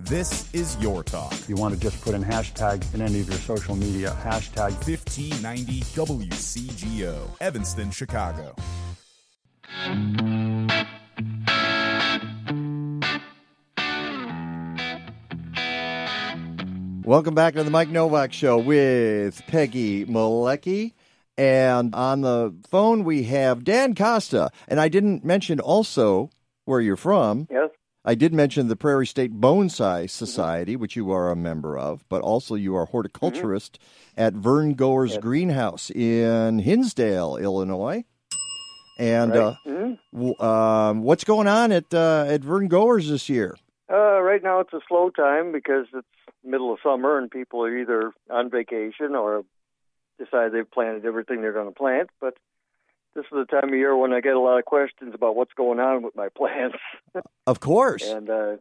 This is your talk. You want to just put in hashtag in any of your social media. Hashtag fifteen ninety W C G O, Evanston, Chicago. Welcome back to the Mike Nowak Show with Peggy Malecki. And on the phone we have Dan Kosta. And I didn't mention also where you're from. Yes. I did mention the Prairie State Bonsai Society, mm-hmm. which you are a member of, but also you are horticulturist mm-hmm. at Verne Goers yes. Greenhouse in Hinsdale, Illinois. And right. uh, mm-hmm. w- uh, what's going on at uh, at Verne Goers this year? Uh, right now it's a slow time because it's middle of summer and people are either on vacation or decide they've planted everything they're going to plant, but this is the time of year when I get a lot of questions about what's going on with my plants. Of course. And uh,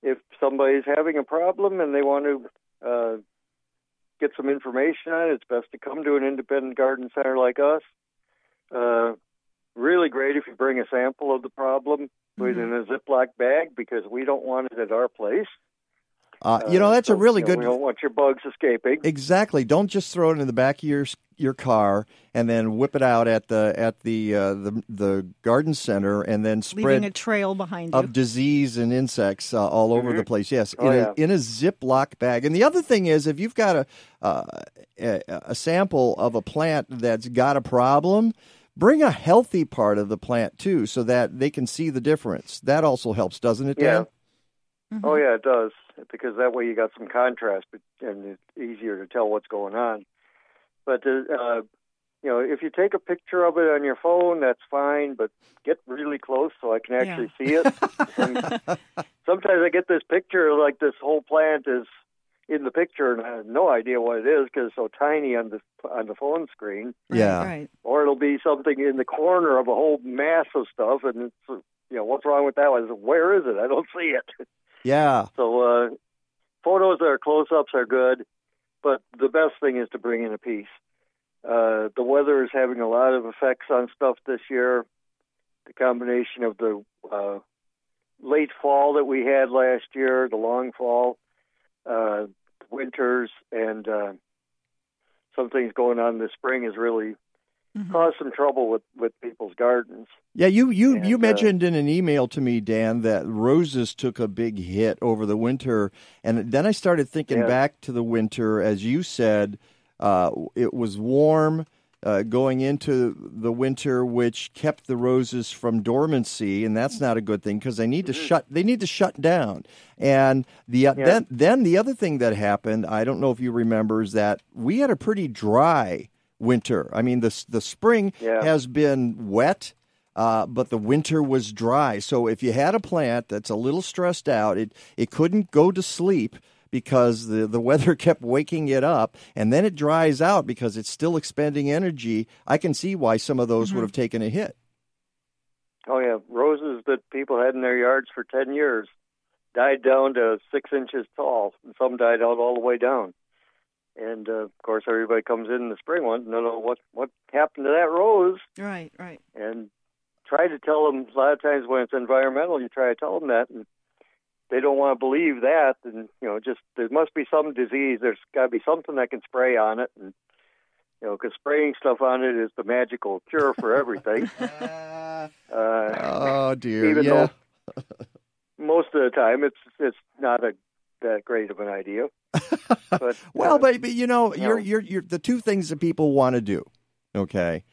if somebody's having a problem and they want to uh, get some information on it, it's best to come to an independent garden center like us. Uh, really great if you bring a sample of the problem, put it in a Ziploc bag because we don't want it at our place. Uh, you know, that's so, a really you know, good... We don't want your bugs escaping. Exactly. Don't just throw it in the back of your your car and then whip it out at the at the uh, the, the garden center and then spread... Leaving a trail behind you. ...of disease and insects uh, all mm-hmm. over the place. Yes, oh, in, yeah. a, in a Ziploc bag. And the other thing is, if you've got a uh, a, a sample of a plant that's got a problem... Bring a healthy part of the plant, too, so that they can see the difference. That also helps, doesn't it, Dan? Yeah. Mm-hmm. Oh, yeah, it does, because that way you got some contrast, and it's easier to tell what's going on. But, uh, you know, if you take a picture of it on your phone, that's fine, but get really close so I can actually yeah. see it. And sometimes I get this picture, like this whole plant is in the picture, and I have no idea what it is because it's so tiny on the on the phone screen. Yeah, right. Or it'll be something in the corner of a whole mass of stuff, and it's, you know, what's wrong with that one? Where is it? I don't see it. Yeah. So uh, photos that are close-ups are good, but the best thing is to bring in a piece. Uh, the weather is having a lot of effects on stuff this year. The combination of the uh, late fall that we had last year, the long fall. Uh, winters and uh, some things going on this spring has really mm-hmm. caused some trouble with, with people's gardens. Yeah, you you, and, you mentioned uh, in an email to me, Dan, that roses took a big hit over the winter. And then I started thinking yeah. back to the winter. As you said, uh, it was warm uh, going into the winter, which kept the roses from dormancy, and that's not a good thing because they need to mm-hmm. shut they need to shut down. And the uh, yeah. then then the other thing that happened, I don't know if you remember, is that we had a pretty dry winter. I mean, the the spring yeah. has been wet, uh, but the winter was dry. So if you had a plant that's a little stressed out, it it couldn't go to sleep. Because the, the weather kept waking it up, and then it dries out because it's still expending energy. I can see why some of those mm-hmm. would have taken a hit. Oh, yeah. Roses that people had in their yards for ten years died down to six inches tall, and some died out all the way down. And, uh, of course, everybody comes in the spring one, no, no, what, what happened to that rose? Right, right. And try to tell them, a lot of times when it's environmental, you try to tell them that, and they don't want to believe that, and, you know, just there must be some disease. There's got to be something that can spray on it, and, you know, because spraying stuff on it is the magical cure for everything. uh, oh, dear, even yeah. though most of the time it's it's not a, that great of an idea. But, well, uh, but, but, you know, you're, you're, you're the two things that people want to do, okay,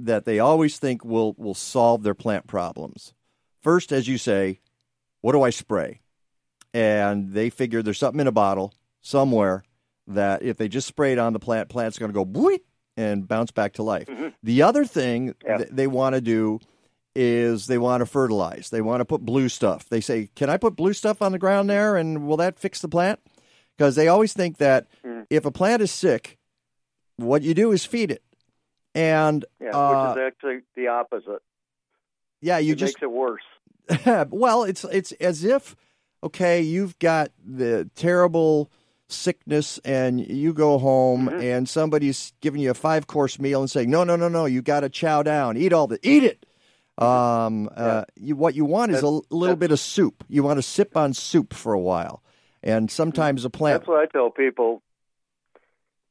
that they always think will, will solve their plant problems. First, as you say, what do I spray? And they figure there's something in a bottle somewhere that if they just spray it on the plant, plant's going to go boop and bounce back to life. Mm-hmm. The other thing yeah. th- they want to do is they want to fertilize. They want to put blue stuff. They say, can I put blue stuff on the ground there, and will that fix the plant? Because they always think that mm-hmm. if a plant is sick, what you do is feed it. And yeah, uh, which is actually the opposite. Yeah, you it just makes it worse. Well, it's it's as if, okay, you've got the terrible sickness and you go home mm-hmm. and somebody's giving you a five-course meal and saying, no, no, no, no, you got to chow down, eat all the, eat it. Um, yeah. uh, you, what you want is that's, a little bit of soup. You want to sip on soup for a while. And sometimes a plant. That's what I tell people,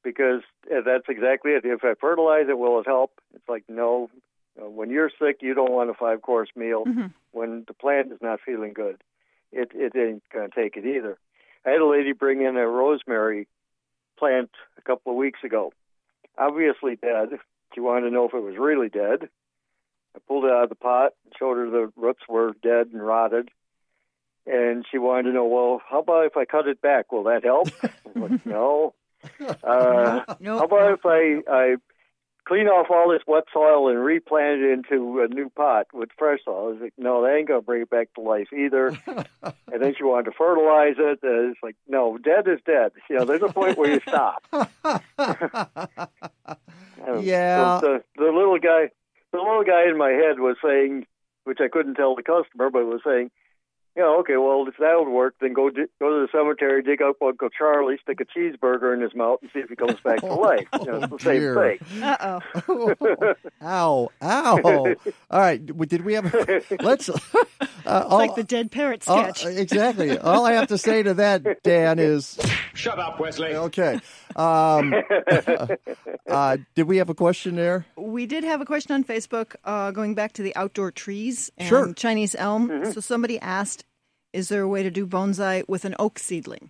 because that's exactly it. If I fertilize it, will it help? It's like, no. When you're sick, you don't want a five-course meal. Mm-hmm. When the plant is not feeling good, it it ain't going to take it either. I had a lady bring in a rosemary plant a couple of weeks ago. Obviously dead. She wanted to know if it was really dead. I pulled it out of the pot, showed her the roots were dead and rotted. And she wanted to know, well, how about if I cut it back? Will that help? I was like, no. Uh, nope. How about if I... I clean off all this wet soil and replant it into a new pot with fresh soil. I was like, no, that ain't going to bring it back to life either. And then she wanted to fertilize it. And it's like, no, dead is dead. You know, there's a point where you stop. Yeah. So the, the little guy, the little guy in my head was saying, which I couldn't tell the customer, but was saying, yeah, okay, well, if that'll work, then go di- go to the cemetery, dig up Uncle Charlie, stick a cheeseburger in his mouth, and see if he comes back to life. You know, it's the same thing. Uh-oh. Ow, ow. All right, did we have a... Let's, uh, all, like the dead parrot sketch. All, exactly. All I have to say to that, Dan, is... Shut up, Wesley. Okay. Um, uh, did we have a question there? We did have a question on Facebook uh, going back to the outdoor trees and sure. Chinese elm. Mm-hmm. So somebody asked, is there a way to do bonsai with an oak seedling?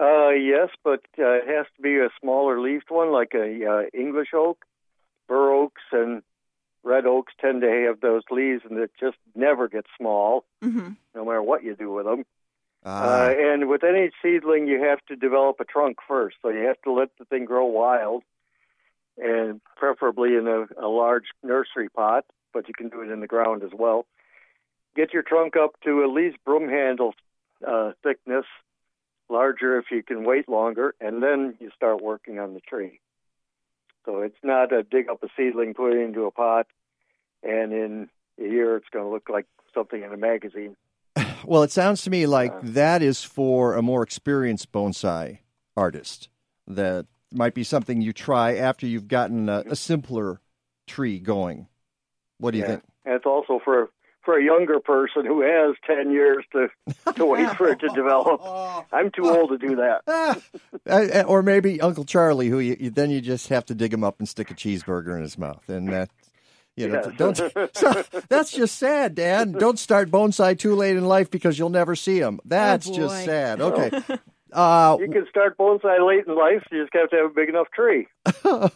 Uh, yes, but uh, it has to be a smaller leafed one, like a uh, English oak. Bur oaks and red oaks tend to have those leaves, and they just never get small, mm-hmm. no matter what you do with them. Uh, uh, and with any seedling, you have to develop a trunk first, so you have to let the thing grow wild, and preferably in a, a large nursery pot, but you can do it in the ground as well. Get your trunk up to at least broom handle uh, thickness, larger if you can wait longer, and then you start working on the tree. So it's not a dig up a seedling, put it into a pot, and in a year it's going to look like something in a magazine. Well, it sounds to me like that is for a more experienced bonsai artist. That might be something you try after you've gotten a, a simpler tree going. What do you yeah. think? And it's also for for a younger person who has ten years to, to wait for it to develop. I'm too old to do that. Or maybe Uncle Charlie, who you, then you just have to dig him up and stick a cheeseburger in his mouth. And that. You know, yes. don't, so, that's just sad, Dan. Don't start bonsai too late in life because you'll never see them. That's oh just sad. Okay. Uh, you can start bonsai late in life. You just have to have a big enough tree.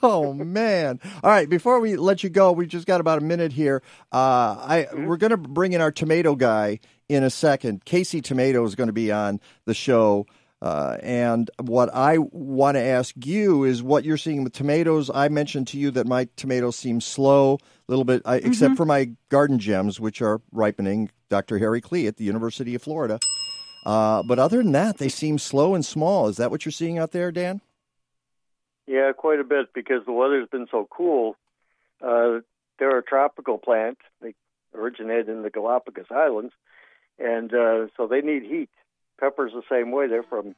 Oh, man. All right. Before we let you go, we've just got about a minute here. Uh, I mm-hmm. We're going to bring in our tomato guy in a second. K C Tomato is going to be on the show. Uh, and what I want to ask you is what you're seeing with tomatoes. I mentioned to you that my tomatoes seem slow a little bit, I, mm-hmm. except for my garden gems, which are ripening, Doctor Harry Klee at the University of Florida. Uh, but other than that, they seem slow and small. Is that what you're seeing out there, Dan? Yeah, quite a bit because the weather's been so cool. Uh, they're a tropical plant. They originated in the Galapagos Islands, and uh, so they need heat. Peppers the same way. They're from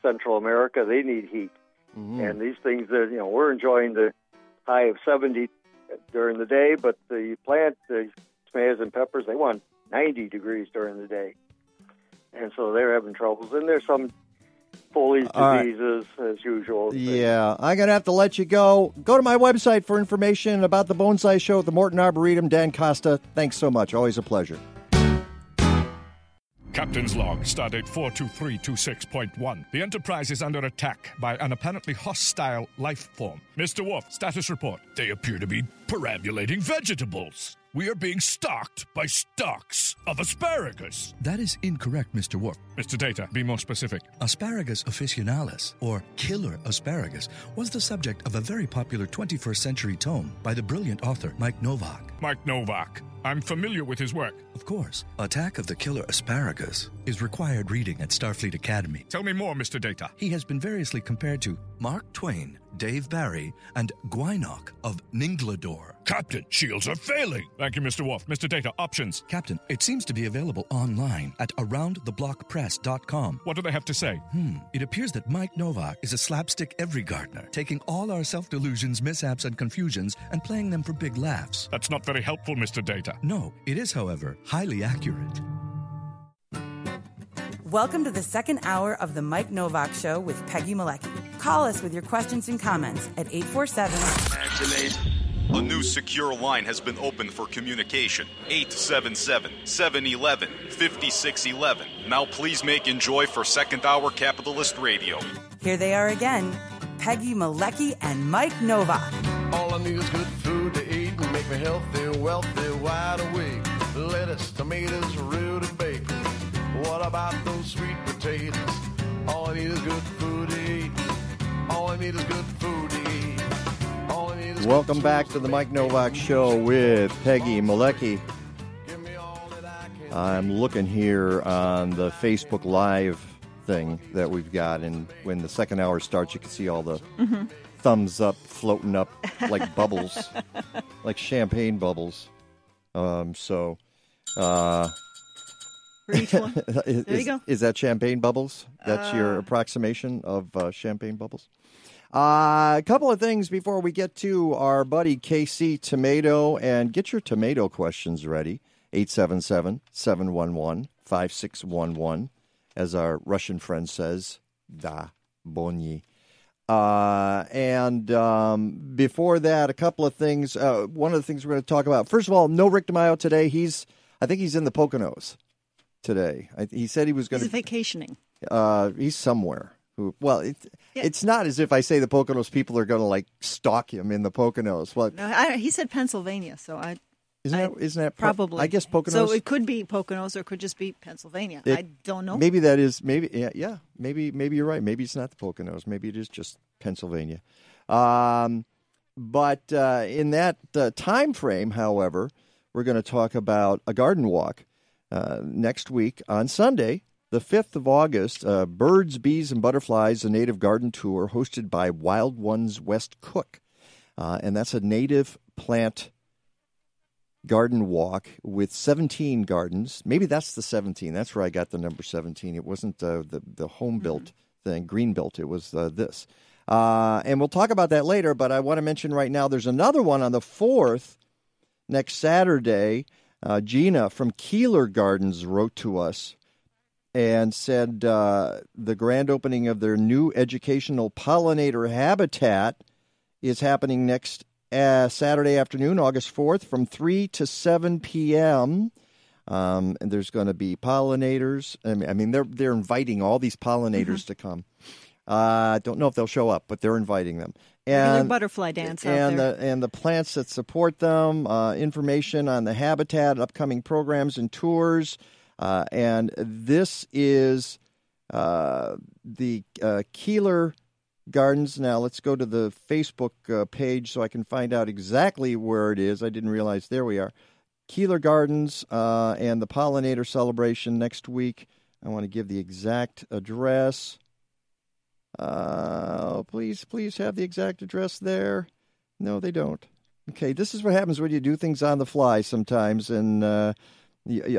Central America. They need heat. Mm-hmm. And these things, that you know, we're enjoying the high of seventy during the day, but the plant, the tomatoes and peppers, they want ninety degrees during the day. And so they're having troubles. And there's some foliage All diseases, right. as usual. Yeah, I'm going to have to let you go. Go to my website for information about the Bonsai Show at the Morton Arboretum. Dan Kosta, thanks so much. Always a pleasure. Captain's log, Stardate four two three two six point one. The Enterprise is under attack by an apparently hostile life form. Mister Worf, status report. They appear to be perambulating vegetables. We are being stalked by stalks of asparagus. That is incorrect, Mister Worf. Mister Data, be more specific. Asparagus officinalis, or killer asparagus, was the subject of a very popular twenty-first century tome by the brilliant author Mike Nowak. Mike Nowak. I'm familiar with his work. Of course. Attack of the Killer Asparagus is required reading at Starfleet Academy. Tell me more, Mister Data. He has been variously compared to Mark Twain, Dave Barry, and Gwynok of Ningladore. Captain, shields are failing. Thank you, Mister Worf. Mister Data, options. Captain, it seems to be available online at around the block press dot com. What do they have to say? Hmm. It appears that Mike Nowak is a slapstick every gardener, taking all our self-delusions, mishaps, and confusions and playing them for big laughs. That's not very helpful, Mister Data. No, it is, however, highly accurate. Welcome to the second hour of the Mike Nowak Show with Peggy Malecki. Call us with your questions and comments at eight four seven eight four seven- A new secure line has been opened for communication, eight seven seven seven one one five six one one. Now please make enjoy for Second Hour Capitalist Radio. Here they are again, Peggy Malecki and Mike Nowak. All I need is good food to eat and make me healthy, wealthy, wide awake. Lettuce, tomatoes, real to bake. What about those sweet potatoes? All I need is good food to eat. All I need is good food to eat. Welcome back to the Mike Nowak Show with Peggy Malecki. I'm looking here on the Facebook Live thing that we've got, and when the second hour starts, you can see all the mm-hmm. thumbs up floating up like bubbles, like champagne bubbles. Um, so, uh, for each one. There is, you go. Is that champagne bubbles? That's uh, your approximation of uh, champagne bubbles? Uh, a couple of things before we get to our buddy K C Tomato. And get your tomato questions ready. eight seven seven, seven one one, five six one one. As our Russian friend says, da bonyi. Uh, and um, before that, a couple of things. Uh, one of the things we're going to talk about. First of all, no Rick DiMaio today. He's, I think he's in the Poconos today. I, he said he was going to. He's vacationing. Uh, he's somewhere. Who, well, it, yeah. It's not as if I say the Poconos people are going to like stalk him in the Poconos. Well, no, I, he said Pennsylvania, so I. Isn't that, I, isn't that probably? I guess Poconos. So it could be Poconos, or it could just be Pennsylvania. It, I don't know. Maybe that is. Maybe yeah, yeah. Maybe maybe you're right. Maybe it's not the Poconos. Maybe it is just Pennsylvania. Um, but uh, in that uh, time frame, however, we're going to talk about a garden walk uh, next week on Sunday, the fifth of August. Uh, Birds, Bees, and Butterflies: A Native Garden Tour, hosted by Wild Ones West Cook, uh, and that's a native plant garden walk with seventeen gardens. Maybe that's the seventeen. That's where I got the number seventeen. It wasn't uh, the, the home-built mm-hmm. thing, green-built. It was uh, this. Uh, and we'll talk about that later, but I want to mention right now there's another one on the fourth next Saturday. Uh, Gina from Keeler Gardens wrote to us and said uh, the grand opening of their new educational pollinator habitat is happening next Uh, Saturday afternoon, August fourth, from three to seven p.m. Um, and there's going to be pollinators. I mean, I mean, they're they're inviting all these pollinators mm-hmm. to come. I uh, don't know if they'll show up, but they're inviting them. And butterfly dance out and there. The, and the plants that support them, uh, information on the habitat, upcoming programs and tours. Uh, and this is uh, the uh, Keeler Gardens. Now let's go to the Facebook uh, page so I can find out exactly where it is. I didn't realize. There we are. Keeler Gardens uh, and the pollinator celebration next week. I want to give the exact address. Uh, please, please have the exact address there. No, they don't. Okay, this is what happens when you do things on the fly sometimes. And uh,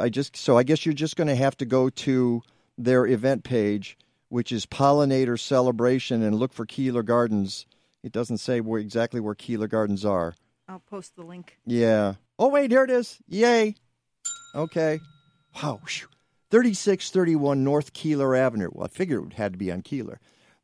I just so I guess you're just going to have to go to their event page, which is Pollinator Celebration, and look for Keeler Gardens. It doesn't say where, exactly where Keeler Gardens are. I'll post the link. Yeah. Oh, wait, here it is. Yay. Okay. Wow. thirty-six thirty-one North Keeler Avenue. Well, I figured it had to be on Keeler.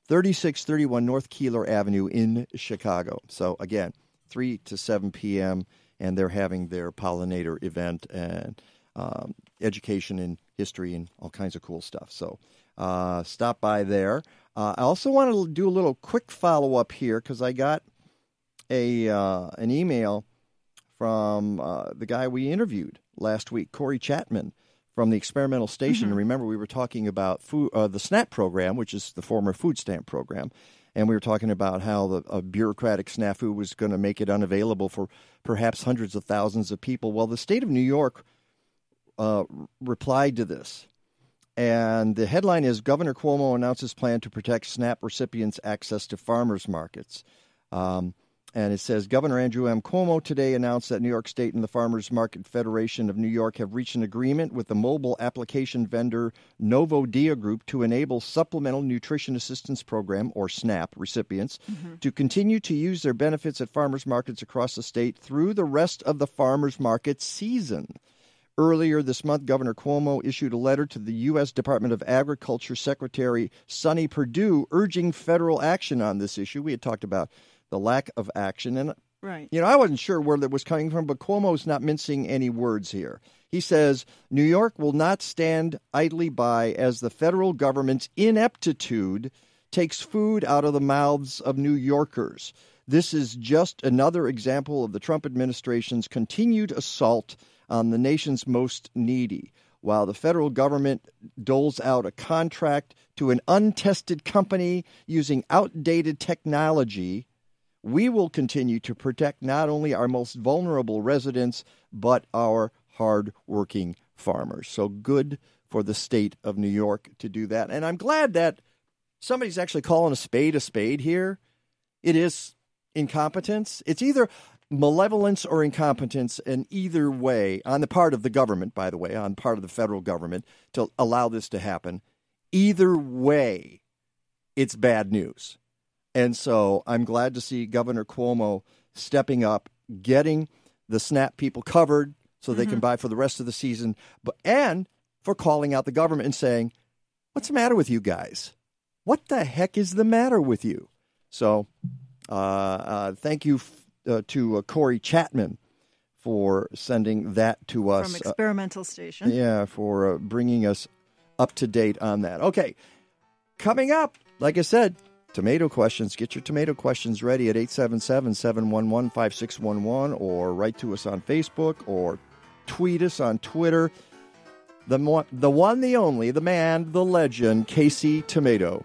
thirty-six thirty-one North Keeler Avenue in Chicago. So, again, three to seven p.m., and they're having their pollinator event and um, education and history and all kinds of cool stuff. So, Uh, stop by there. Uh, I also want to do a little quick follow-up here because I got a uh, an email from uh, the guy we interviewed last week, Corey Chapman from the Experimental Station. Mm-hmm. Remember, we were talking about food, uh, the SNAP program, which is the former food stamp program, and we were talking about how the a bureaucratic snafu was going to make it unavailable for perhaps hundreds of thousands of people. Well, the state of New York uh, replied to this. And the headline is, Governor Cuomo announces plan to protect SNAP recipients' access to farmers markets. Um, and it says, Governor Andrew M. Cuomo today announced that New York State and the Farmers Market Federation of New York have reached an agreement with the mobile application vendor Novodia Group to enable Supplemental Nutrition Assistance Program, or SNAP, recipients mm-hmm. to continue to use their benefits at farmers markets across the state through the rest of the farmers market season. Earlier this month, Governor Cuomo issued a letter to the U S. Department of Agriculture Secretary Sonny Perdue urging federal action on this issue. We had talked about the lack of action. And, right. you know, I wasn't sure where that was coming from, but Cuomo's not mincing any words here. He says, New York will not stand idly by as the federal government's ineptitude takes food out of the mouths of New Yorkers. This is just another example of the Trump administration's continued assault on the nation's most needy. While the federal government doles out a contract to an untested company using outdated technology, we will continue to protect not only our most vulnerable residents, but our hardworking farmers. So good for the state of New York to do that. And I'm glad that somebody's actually calling a spade a spade here. It is incompetence. It's either malevolence or incompetence in either way, on the part of the government, by the way, on part of the federal government, to allow this to happen. Either way, it's bad news. And so I'm glad to see Governor Cuomo stepping up, getting the SNAP people covered so they mm-hmm. can buy for the rest of the season, but and for calling out the government and saying, what's the matter with you guys? What the heck is the matter with you? So uh, uh, thank you f- uh, to uh, Corey Chapman for sending that to us. From Experimental uh, Station. Yeah, for uh, bringing us up to date on that. Okay, coming up, like I said, tomato questions. Get your tomato questions ready at eight seven seven, seven one one, five six one one or write to us on Facebook or tweet us on Twitter. The, mo- the one, the only, the man, the legend, K C Tomato,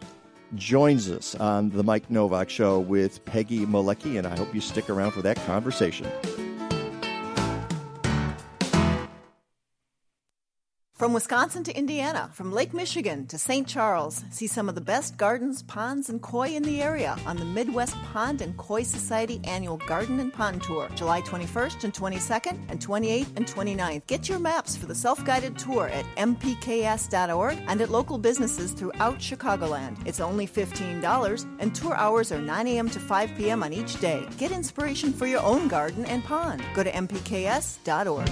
joins us on The Mike Nowak Show with Peggy Malecki, and I hope you stick around for that conversation. From Wisconsin to Indiana, from Lake Michigan to Saint Charles, see some of the best gardens, ponds, and koi in the area on the Midwest Pond and Koi Society Annual Garden and Pond Tour, July twenty-first and twenty-second and twenty-eighth and twenty-ninth. Get your maps for the self-guided tour at m p k s dot org and at local businesses throughout Chicagoland. It's only fifteen dollars, and tour hours are nine a.m. to five p.m. on each day. Get inspiration for your own garden and pond. Go to m p k s dot org.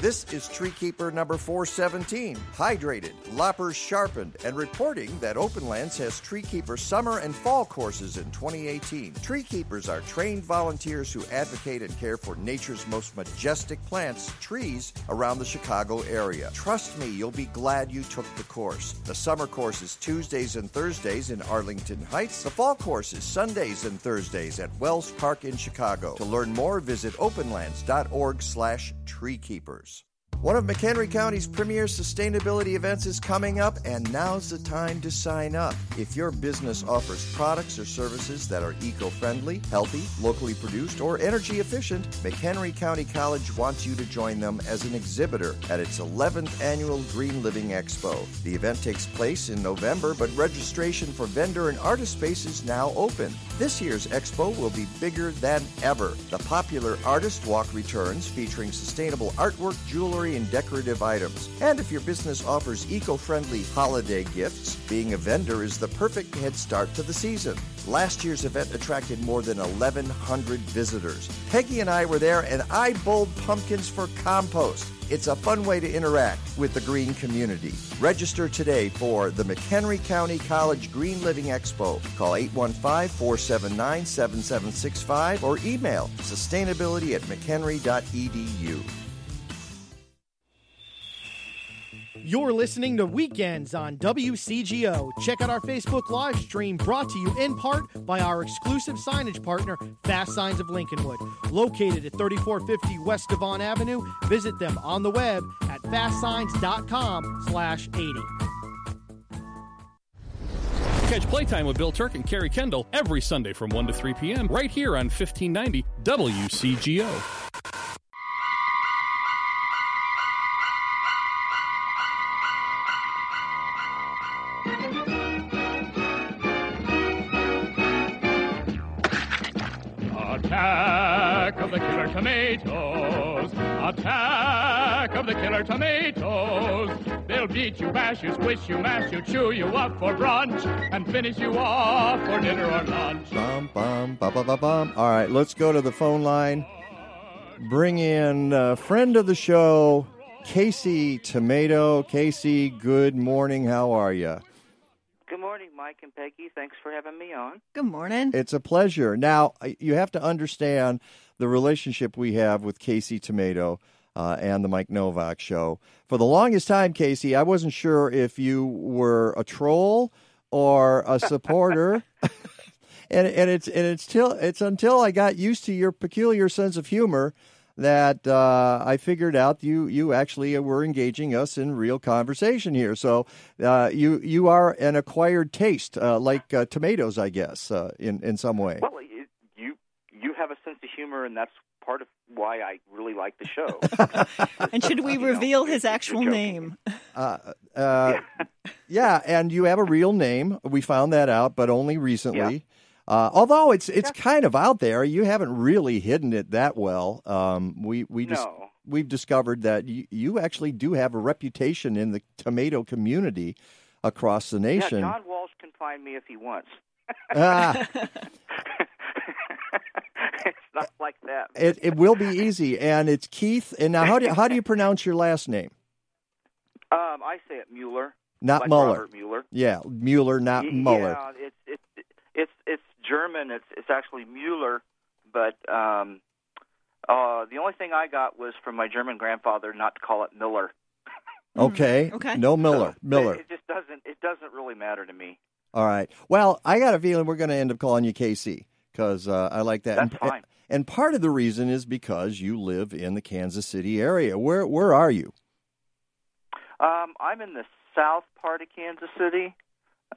This is Tree Keeper number four seventeen, hydrated, loppers sharpened, and reporting that Openlands has Tree Keeper summer and fall courses in twenty eighteen. Tree Keepers are trained volunteers who advocate and care for nature's most majestic plants, trees, around the Chicago area. Trust me, you'll be glad you took the course. The summer course is Tuesdays and Thursdays in Arlington Heights. The fall course is Sundays and Thursdays at Wells Park in Chicago. To learn more, visit openlands dot org slash tree keepers. One of McHenry County's premier sustainability events is coming up, and now's the time to sign up. If your business offers products or services that are eco-friendly, healthy, locally produced, or energy efficient, McHenry County College wants you to join them as an exhibitor at its eleventh Annual Green Living Expo. The event takes place in November, but registration for vendor and artist space is now open. This year's expo will be bigger than ever. The popular Artist Walk returns, featuring sustainable artwork, jewelry, and decorative items. And if your business offers eco-friendly holiday gifts, being a vendor is the perfect head start to the season. Last year's event attracted more than eleven hundred visitors. Peggy and I were there, and I bowled pumpkins for compost. It's a fun way to interact with the green community. Register today for the McHenry County College Green Living Expo. Call eight one five, four seven nine, seven seven six five or email sustainability at mchenry dot e d u. You're listening to Weekends on W C G O. Check out our Facebook live stream, brought to you in part by our exclusive signage partner, Fast Signs of Lincolnwood. Located at thirty-four fifty West Devon Avenue, visit them on the web at fast signs dot com slash eighty. Catch Playtime with Bill Turk and Carrie Kendall every Sunday from one to three p.m. right here on fifteen ninety W C G O. Attack of the Killer Tomatoes, attack of the Killer Tomatoes. They'll beat you, bash you, squish you, mash you, chew you up for brunch, and finish you off for dinner or lunch. Bum, bum, ba, ba, ba, bum. All right, let's go to the phone line. Bring in a friend of the show, K C Tomato. K C, good morning. How are you? Good morning, Mike and Peggy. Thanks for having me on. Good morning. It's a pleasure. Now, you have to understand the relationship we have with K C Tomato uh, and the Mike Nowak Show. For the longest time, K C, I wasn't sure if you were a troll or a supporter. and and it's and it's till it's until I got used to your peculiar sense of humor that uh, I figured out you, you actually were engaging us in real conversation here. So uh, you you are an acquired taste, uh, like uh, tomatoes, I guess, uh, in, in some way. Well, you, you have a sense of humor, and that's part of why I really like the show. And should we reveal know, his actual name? Uh, uh, yeah. Yeah, and you have a real name. We found that out, but only recently. Yeah. Uh, although it's it's yeah. kind of out there. You haven't really hidden it that well. Um, we we just no. we've discovered that you, you actually do have a reputation in the tomato community across the nation. Yeah, John Walsh can find me if he wants. Ah. It's not like that. It it will be easy, and it's Keith. And now, how do you, how do you pronounce your last name? Um, I say it Mueller, not like Mueller. Mueller. Yeah, Mueller, not yeah, Mueller. Yeah, it's it's it's it's German. It's it's actually Mueller, but um, uh, the only thing I got was from my German grandfather not to call it Miller. Okay. Okay. No Miller. So, Miller. It, it just doesn't. It doesn't really matter to me. All right. Well, I got a feeling we're going to end up calling you K C. Because uh, I like that. That's and, fine. And part of the reason is because you live in the Kansas City area. Where where are you? Um, I'm in the south part of Kansas City.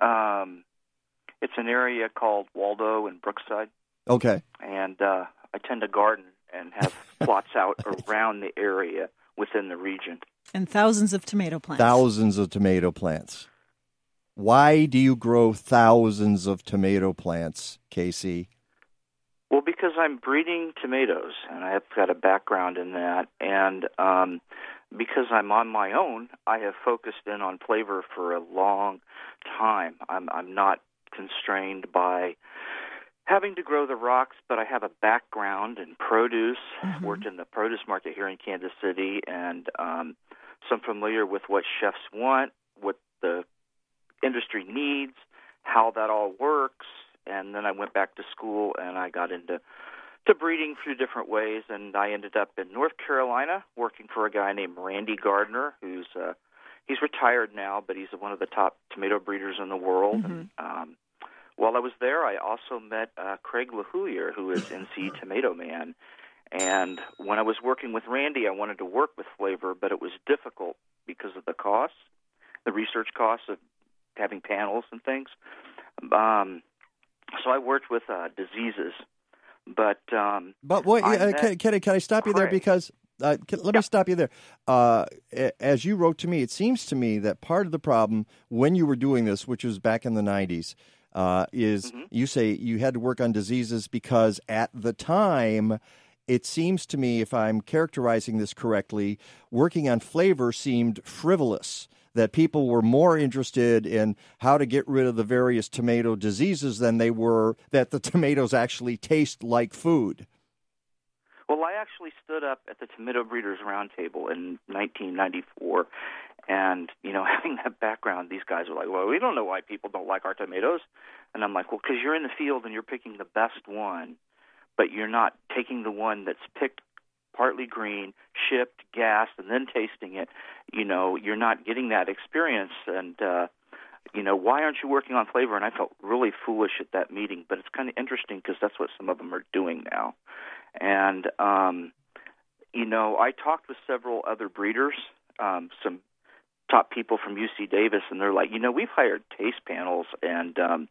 Um, it's an area called Waldo and Brookside. Okay. And uh, I tend to garden and have plots out around the area within the region. And thousands of tomato plants. Thousands of tomato plants. Why do you grow thousands of tomato plants, K C? Well, because I'm breeding tomatoes, and I've got a background in that. And um, because I'm on my own, I have focused in on flavor for a long time. I'm, I'm not constrained by having to grow the rocks, but I have a background in produce. Mm-hmm. Worked in the produce market here in Kansas City, and um, so I'm familiar with what chefs want, what the industry needs, how that all works. And then I went back to school, and I got into to breeding through different ways, and I ended up in North Carolina working for a guy named Randy Gardner, who's uh, he's retired now, but he's one of the top tomato breeders in the world. Mm-hmm. And, um, while I was there, I also met uh, Craig LaHoulier, who is N C Tomato Man. And when I was working with Randy, I wanted to work with flavor, but it was difficult because of the costs, the research costs of having panels and things. Um So I worked with uh, diseases, but um, but what uh, can, can, I, can I stop you there? Because uh, can, let yeah. me stop you there. Uh, as you wrote to me, it seems to me that part of the problem when you were doing this, which was back in the nineties, uh, is mm-hmm. you say you had to work on diseases because at the time, it seems to me, if I'm characterizing this correctly, working on flavor seemed frivolous. That people were more interested in how to get rid of the various tomato diseases than they were that the tomatoes actually taste like food. Well, I actually stood up at the Tomato Breeders Roundtable in nineteen ninety-four, and, you know, having that background, these guys were like, well, we don't know why people don't like our tomatoes. And I'm like, well, because you're in the field and you're picking the best one, but you're not taking the one that's picked partly green, shipped, gassed, and then tasting it. You know, you're not getting that experience. And, uh, you know, why aren't you working on flavor? And I felt really foolish at that meeting, but it's kind of interesting because that's what some of them are doing now. And, um, you know, I talked with several other breeders, um, some top people from U C Davis, and they're like, you know, we've hired taste panels, and um,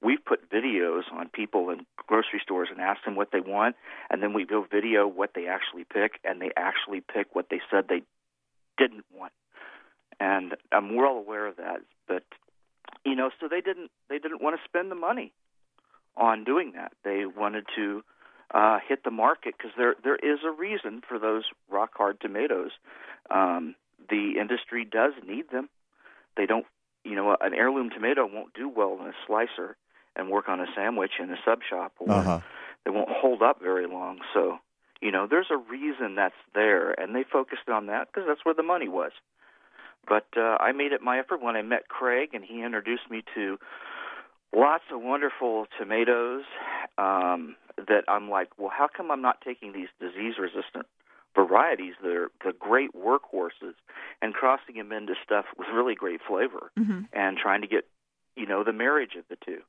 we've put videos on people in grocery stores and asked them what they want, and then we go video what they actually pick, and they actually pick what they said they didn't want. And I'm well aware of that, but, you know, so they didn't they didn't want to spend the money on doing that. They wanted to uh, hit the market because there there is a reason for those rock hard tomatoes. Um, The industry does need them. They don't, you know, an heirloom tomato won't do well in a slicer and work on a sandwich in a sub shop. Or uh-huh. They won't hold up very long. So, you know, there's a reason that's there, and they focused on that because that's where the money was. But uh, I made it my effort when I met Craig, and he introduced me to lots of wonderful tomatoes um, that I'm like, well, how come I'm not taking these disease-resistant varieties, they're the great workhorses, and crossing them into stuff with really great flavor mm-hmm. and trying to get, you know, the marriage of the two.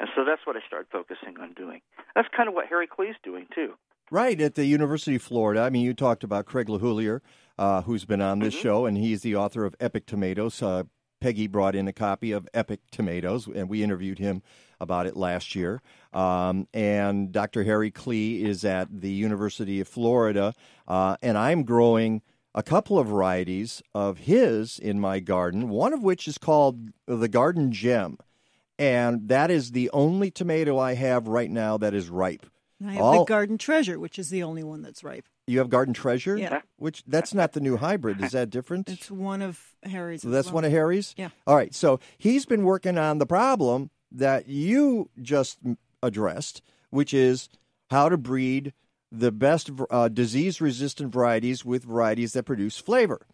And so that's what I started focusing on doing. That's kind of what Harry Klee's doing, too. Right, at the University of Florida. I mean, you talked about Craig LaHoulier, uh, who's been on this mm-hmm. show, and he's the author of Epic Tomatoes. Uh, Peggy brought in a copy of Epic Tomatoes, and we interviewed him about it last year. Um, and Doctor Harry Klee is at the University of Florida, uh, and I'm growing a couple of varieties of his in my garden, one of which is called the Garden Gem. and that is the only tomato I have right now that is ripe. And I have All... the Garden Treasure, which is the only one that's ripe. You have Garden Treasure? Yeah. Which, that's not the new hybrid. Is that different? It's one of Harry's. So that's well. one of Harry's? Yeah. All right. So he's been working on the problem that you just addressed, which is how to breed the best uh, disease-resistant varieties with varieties that produce flavor.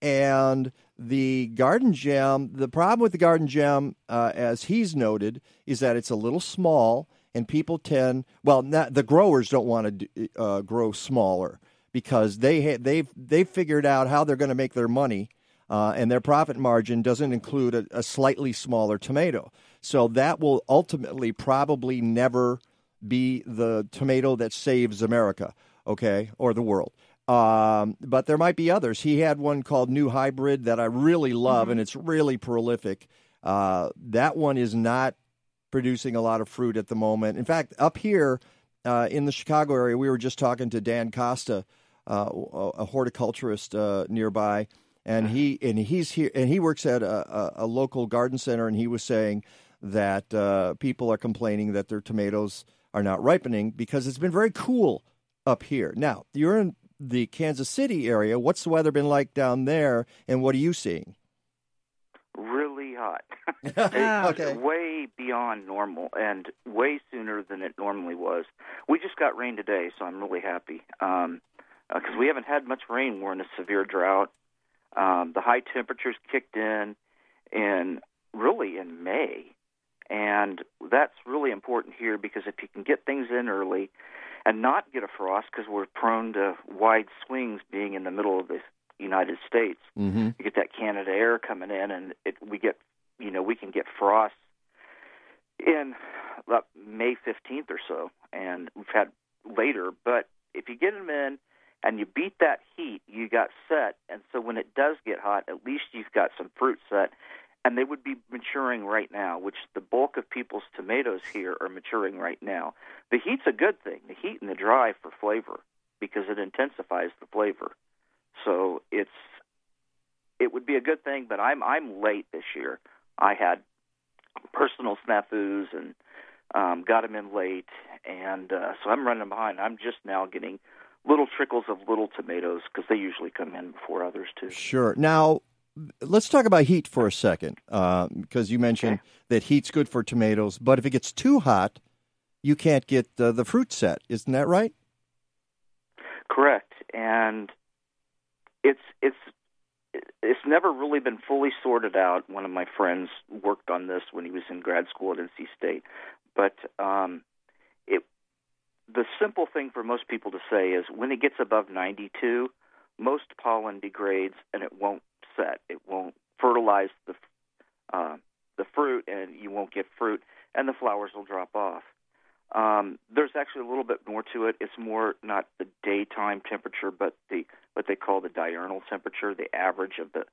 And the Garden Gem, the problem with the Garden Gem, uh, as he's noted, is that it's a little small. And people tend, well, not, the growers don't want to uh, grow smaller because they ha- they've they've figured out how they're going to make their money, uh, and their profit margin doesn't include a, a slightly smaller tomato. So that will ultimately probably never be the tomato that saves America, okay, or the world. Um, but there might be others. He had one called New Hybrid that I really love, mm-hmm. and it's really prolific. Uh, that one is not producing a lot of fruit at the moment. In fact, up here uh, in the Chicago area, we were just talking to Dan Kosta, uh, a horticulturist uh, nearby, and he and he's here and he works at a, a local garden center, and he was saying that uh, people are complaining that their tomatoes are not ripening because it's been very cool up here. Now, you're in the Kansas City area. What's the weather been like down there, and what are you seeing? Hot. Okay. Way beyond normal and way sooner than it normally was. We just got rain today, so I'm really happy because um, uh, we haven't had much rain. We're in a severe drought. Um, the high temperatures kicked in, in really in May, and that's really important here because if you can get things in early and not get a frost, because we're prone to wide swings being in the middle of the United States, mm-hmm. you get that Canada air coming in, and it, we get You know, we can get frost in about May fifteenth or so, and we've had later. But if you get them in and you beat that heat, you got set. And so when it does get hot, at least you've got some fruit set. And they would be maturing right now, which the bulk of people's tomatoes here are maturing right now. The heat's a good thing, the heat and the dry for flavor, because it intensifies the flavor. So it's it would be a good thing, but I'm I'm late this year. I had personal snafus and um, got them in late, and uh, so I'm running behind. I'm just now getting little trickles of little tomatoes because they usually come in before others too. Sure. Now, let's talk about heat for a second uh, because you mentioned okay. that heat's good for tomatoes, but if it gets too hot, you can't get uh, the fruit set. Isn't that right? Correct. And it's it's... It's never really been fully sorted out. One of my friends worked on this when he was in grad school at N C State. But um, it, the simple thing for most people to say is when it gets above ninety-two, most pollen degrades and it won't set. It won't fertilize the uh, the fruit, and you won't get fruit, and the flowers will drop off. Um, there's actually a little bit more to it. It's more not the daytime temperature, but the what they call the diurnal temperature, the average of the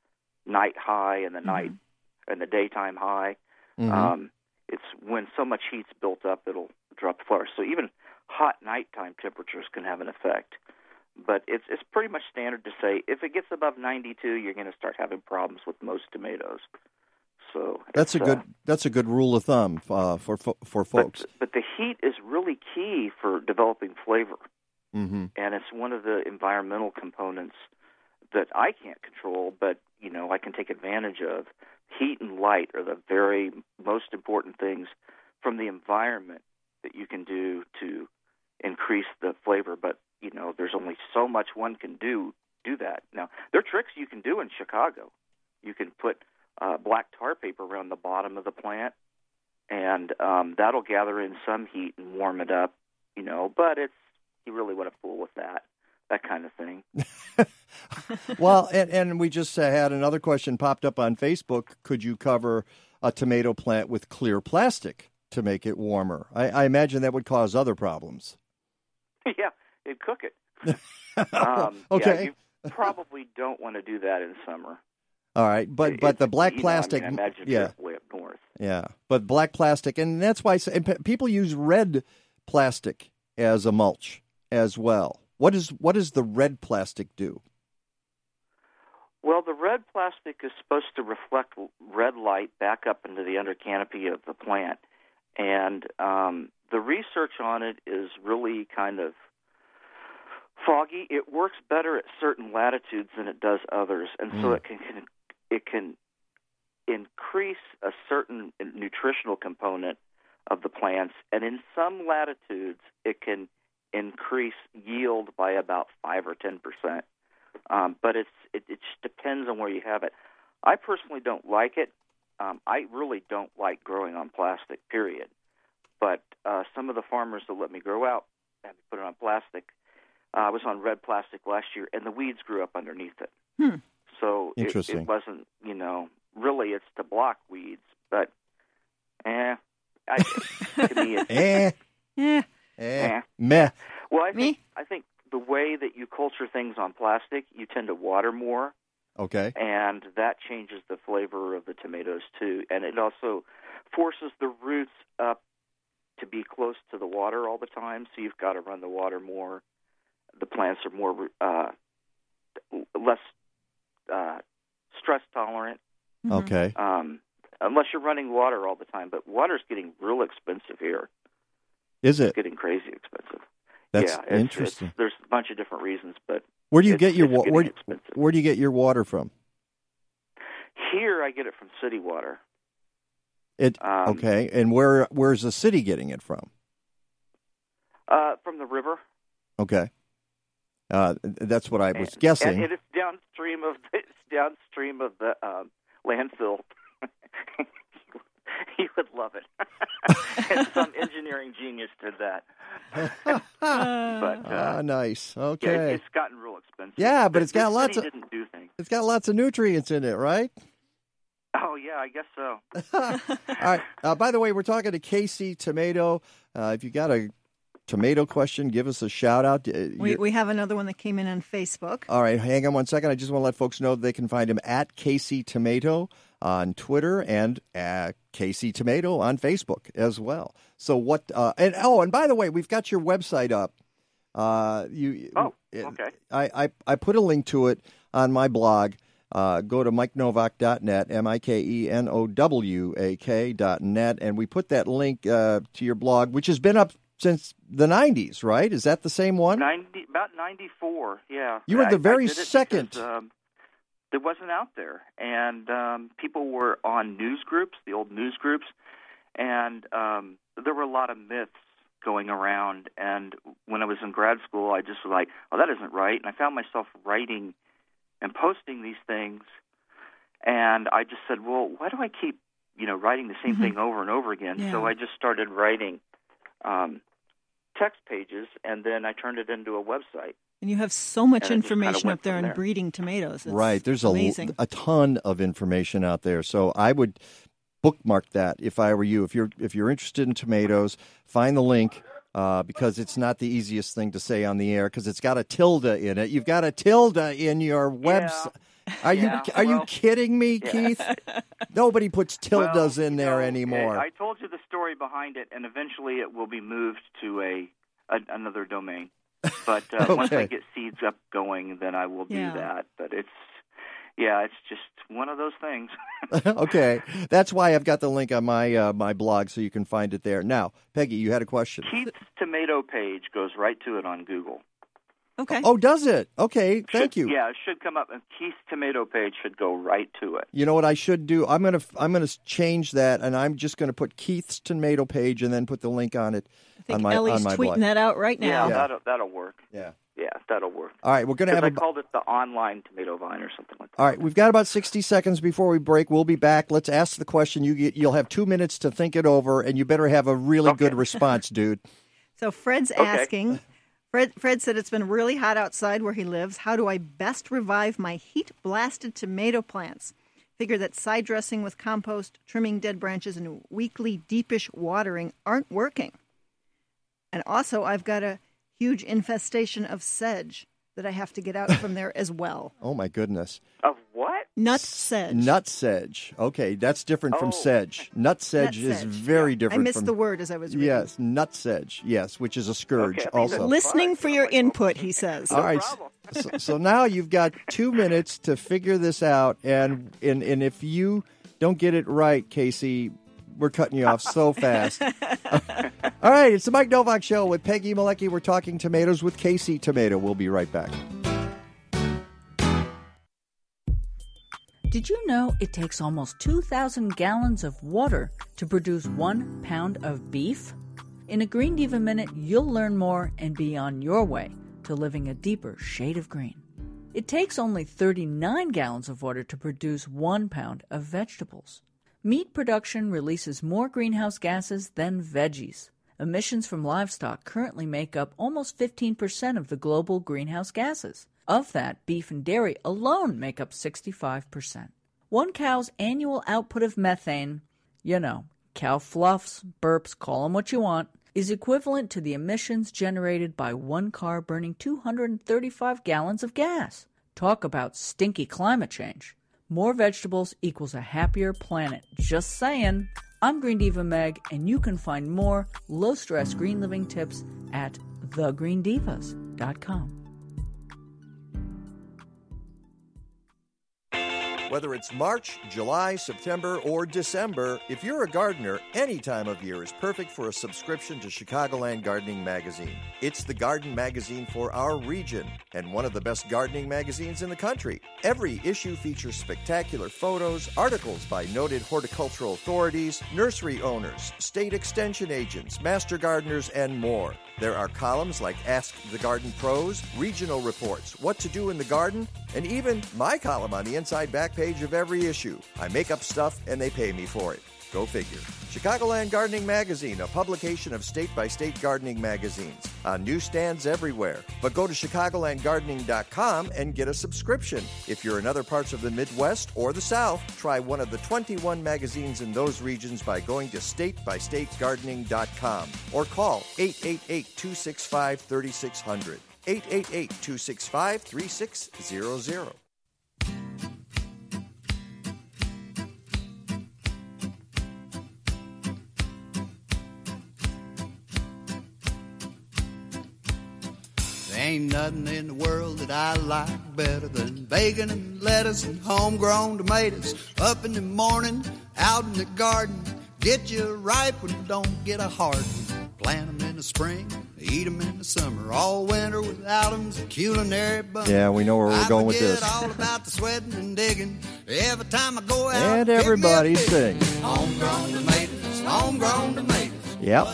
night high and the mm-hmm. night and the daytime high. Mm-hmm. Um, it's when so much heat's built up, it'll drop the flowers. So even hot nighttime temperatures can have an effect. But it's it's pretty much standard to say if it gets above ninety-two, you're going to start having problems with most tomatoes. So that's a good uh, that's a good rule of thumb uh, for for folks. But, but the heat is really key for developing flavor, mm-hmm. and it's one of the environmental components that I can't control, but you know I can take advantage of. Heat and light are the very most important things from the environment that you can do to increase the flavor. But you know there's only so much one can do do that. Now there are tricks you can do in Chicago. You can put Uh, black tar paper around the bottom of the plant, and um, that'll gather in some heat and warm it up, you know, but it's, you really want to fool with that, that kind of thing. Well, and, and we just had another question popped up on Facebook. Could you cover a tomato plant with clear plastic to make it warmer? I, I imagine that would cause other problems. Yeah, it'd cook it. um, okay. Yeah, you probably don't want to do that in summer. All right, but, but the black plastic, you know, I mean, I yeah, way up north. Yeah, but black plastic, and that's why and people use red plastic as a mulch as well. What is what does the red plastic do? Well, the red plastic is supposed to reflect red light back up into the under canopy of the plant. And um, the research on it is really kind of foggy. It works better at certain latitudes than it does others, and mm. so it can, can it can increase a certain nutritional component of the plants, and in some latitudes it can increase yield by about five or ten percent. Um, but it's it, it just depends on where you have it. I personally don't like it. Um, I really don't like growing on plastic, period. But uh, some of the farmers that let me grow out have put it on plastic. Uh, I was on red plastic last year, and the weeds grew up underneath it. Hmm. So it, it wasn't, you know, really it's to block weeds, but eh. I, to me it's... Eh. Eh. Eh. Meh. Well, I think, I think the way that you culture things on plastic, you tend to water more. Okay. And that changes the flavor of the tomatoes, too. And it also forces the roots up to be close to the water all the time, so you've got to run the water more. The plants are more uh, less uh, stress tolerant. Okay. Um, unless you're running water all the time, but water's getting real expensive here. Is it? It's getting crazy expensive. That's yeah, it's, interesting. It's, there's a bunch of different reasons, but where do you it's, get your water? Where, where do you get your water from? Here, I get it from city water. It um, okay, and where where's the city getting it from? Uh, from the river. Okay, uh, that's what I was and, guessing. And it's downstream of it's downstream of the um, landfill. He would love it. And some engineering genius did that. but uh, ah, nice. Okay, yeah, it, it's gotten real expensive. Yeah, but it's got lots of didn't do things. It's got lots of nutrients in it, right? Oh yeah, I guess so. All right. Uh, by the way, we're talking to K C Tomato. Uh, if you got a tomato question, give us a shout out. We, we have another one that came in on Facebook. All right, hang on one second. I just want to let folks know they can find him at K C Tomato on Twitter and at K C Tomato on Facebook as well. So what? Uh, and oh, and by the way, we've got your website up. Uh, you oh okay. I, I I put a link to it on my blog. Uh, go to mike nowak dot net, M I K E N O W A K dot net, and we put that link uh, to your blog, which has been up since the nineties, right? Is that the same one? ninety, about ninety-four, yeah. You were the very second. Because, um, it wasn't out there, and um, people were on news groups, the old news groups, and um, there were a lot of myths going around. And when I was in grad school, I just was like, oh, that isn't right. And I found myself writing and posting these things, and I just said, well, why do I keep, you know, writing the same mm-hmm. thing over and over again? Yeah. So I just started writing um, text pages, and then I turned it into a website. And you have so much information kind of up there on there. breeding tomatoes. It's right. There's amazing. A, a ton of information out there. So I would bookmark that if I were you. If you're if you're interested in tomatoes, find the link uh, because it's not the easiest thing to say on the air because it's got a tilde in it. You've got a tilde in your website. Yeah. Are yeah. you are well, you kidding me, yeah. Keith? Nobody puts tildes well, in there you know, anymore. I told you the story behind it, and eventually it will be moved to a, a another domain. But uh, okay. once I get seeds up going, then I will do yeah. that. But it's, yeah, it's just one of those things. Okay. That's why I've got the link on my uh, my blog so you can find it there. Now, Peggy, you had a question. Keith's tomato page goes right to it on Google. Okay. Oh, does it? Okay, thank should, you. Yeah, it should come up, and Keith's tomato page should go right to it. You know what I should do? I'm gonna I'm gonna change that, and I'm just gonna put Keith's tomato page, and then put the link on it. I think on my, Ellie's on my tweeting blog. That out right now. Yeah, yeah. That'll, that'll work. Yeah, yeah, that'll work. All right, we're gonna have. I b- called it the online tomato vine or something like that. All right, we've got about sixty seconds before we break. We'll be back. Let's ask the question. You get, you'll have two minutes to think it over, and you better have a really okay. good response, dude. So Fred's okay. asking. Fred, Fred said it's been really hot outside where he lives. How do I best revive my heat-blasted tomato plants? Figure that side dressing with compost, trimming dead branches, and weekly deepish watering aren't working. And also, I've got a huge infestation of sedge that I have to get out from there as well. Oh, my goodness. Of what? Nut sedge. Nut sedge. Okay, that's different oh. from sedge. Nut sedge nut is sedge. very yeah. different. I missed from, the word as I was reading. Yes, nut sedge. Yes, which is a scourge okay, also. Listening for your input, he says. No All right. so, so now you've got two minutes to figure this out, and and, and if you don't get it right, Casey, we're cutting you off so fast. All right, it's the Mike Nowak Show with Peggy Malecki. We're talking tomatoes with K C Tomato. We'll be right back. Did you know it takes almost two thousand gallons of water to produce one pound of beef? In a Green Diva Minute, you'll learn more and be on your way to living a deeper shade of green. It takes only thirty-nine gallons of water to produce one pound of vegetables. Meat production releases more greenhouse gases than veggies. Emissions from livestock currently make up almost fifteen percent of the global greenhouse gases. Of that, beef and dairy alone make up sixty-five percent. One cow's annual output of methane, you know, cow fluffs, burps, call them what you want, is equivalent to the emissions generated by one car burning two hundred thirty-five gallons of gas. Talk about stinky climate change. More vegetables equals a happier planet. Just saying. I'm Green Diva Meg, and you can find more low-stress green living tips at the green divas dot com. Whether it's March, July, September, or December, if you're a gardener, any time of year is perfect for a subscription to Chicagoland Gardening Magazine. It's the garden magazine for our region and one of the best gardening magazines in the country. Every issue features spectacular photos, articles by noted horticultural authorities, nursery owners, state extension agents, master gardeners, and more. There are columns like Ask the Garden Pros, regional reports, what to do in the garden, and even my column on the inside back page of every issue. I make up stuff and they pay me for it. Go figure. Chicagoland Gardening Magazine, a publication of state-by-state gardening magazines on newsstands everywhere. But go to chicagoland gardening dot com and get a subscription. If you're in other parts of the Midwest or the South, try one of the twenty-one magazines in those regions by going to state by state gardening dot com or call eight eight eight, two six five, three six zero zero. eight eight eight, two six five, three six zero zero. Ain't nothing in the world that I like better than bacon and lettuce and homegrown tomatoes. Up in the morning, out in the garden, get you ripe and don't get a hard one. Plant them in the spring, eat them in the summer. All winter without them's a culinary bummer. Yeah, we know where we're going with this. I forget all about the sweating and digging every time I go out. And everybody sings. Homegrown tomatoes, homegrown tomatoes. Yep,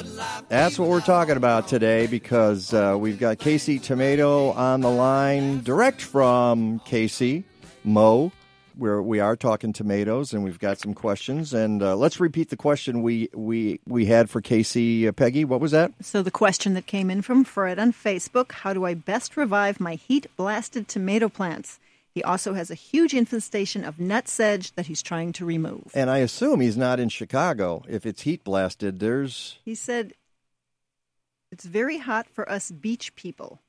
that's what we're talking about today because uh, we've got K C Tomato on the line direct from K C, Mo, where we are talking tomatoes, and we've got some questions. And uh, let's repeat the question we we, we had for K C. Uh, Peggy, what was that? So the question that came in from Fred on Facebook, how do I best revive my heat-blasted tomato plants? He also has a huge infestation of nut sedge that he's trying to remove. And I assume he's not in Chicago. If it's heat blasted, there's... He said, it's very hot for us beach people.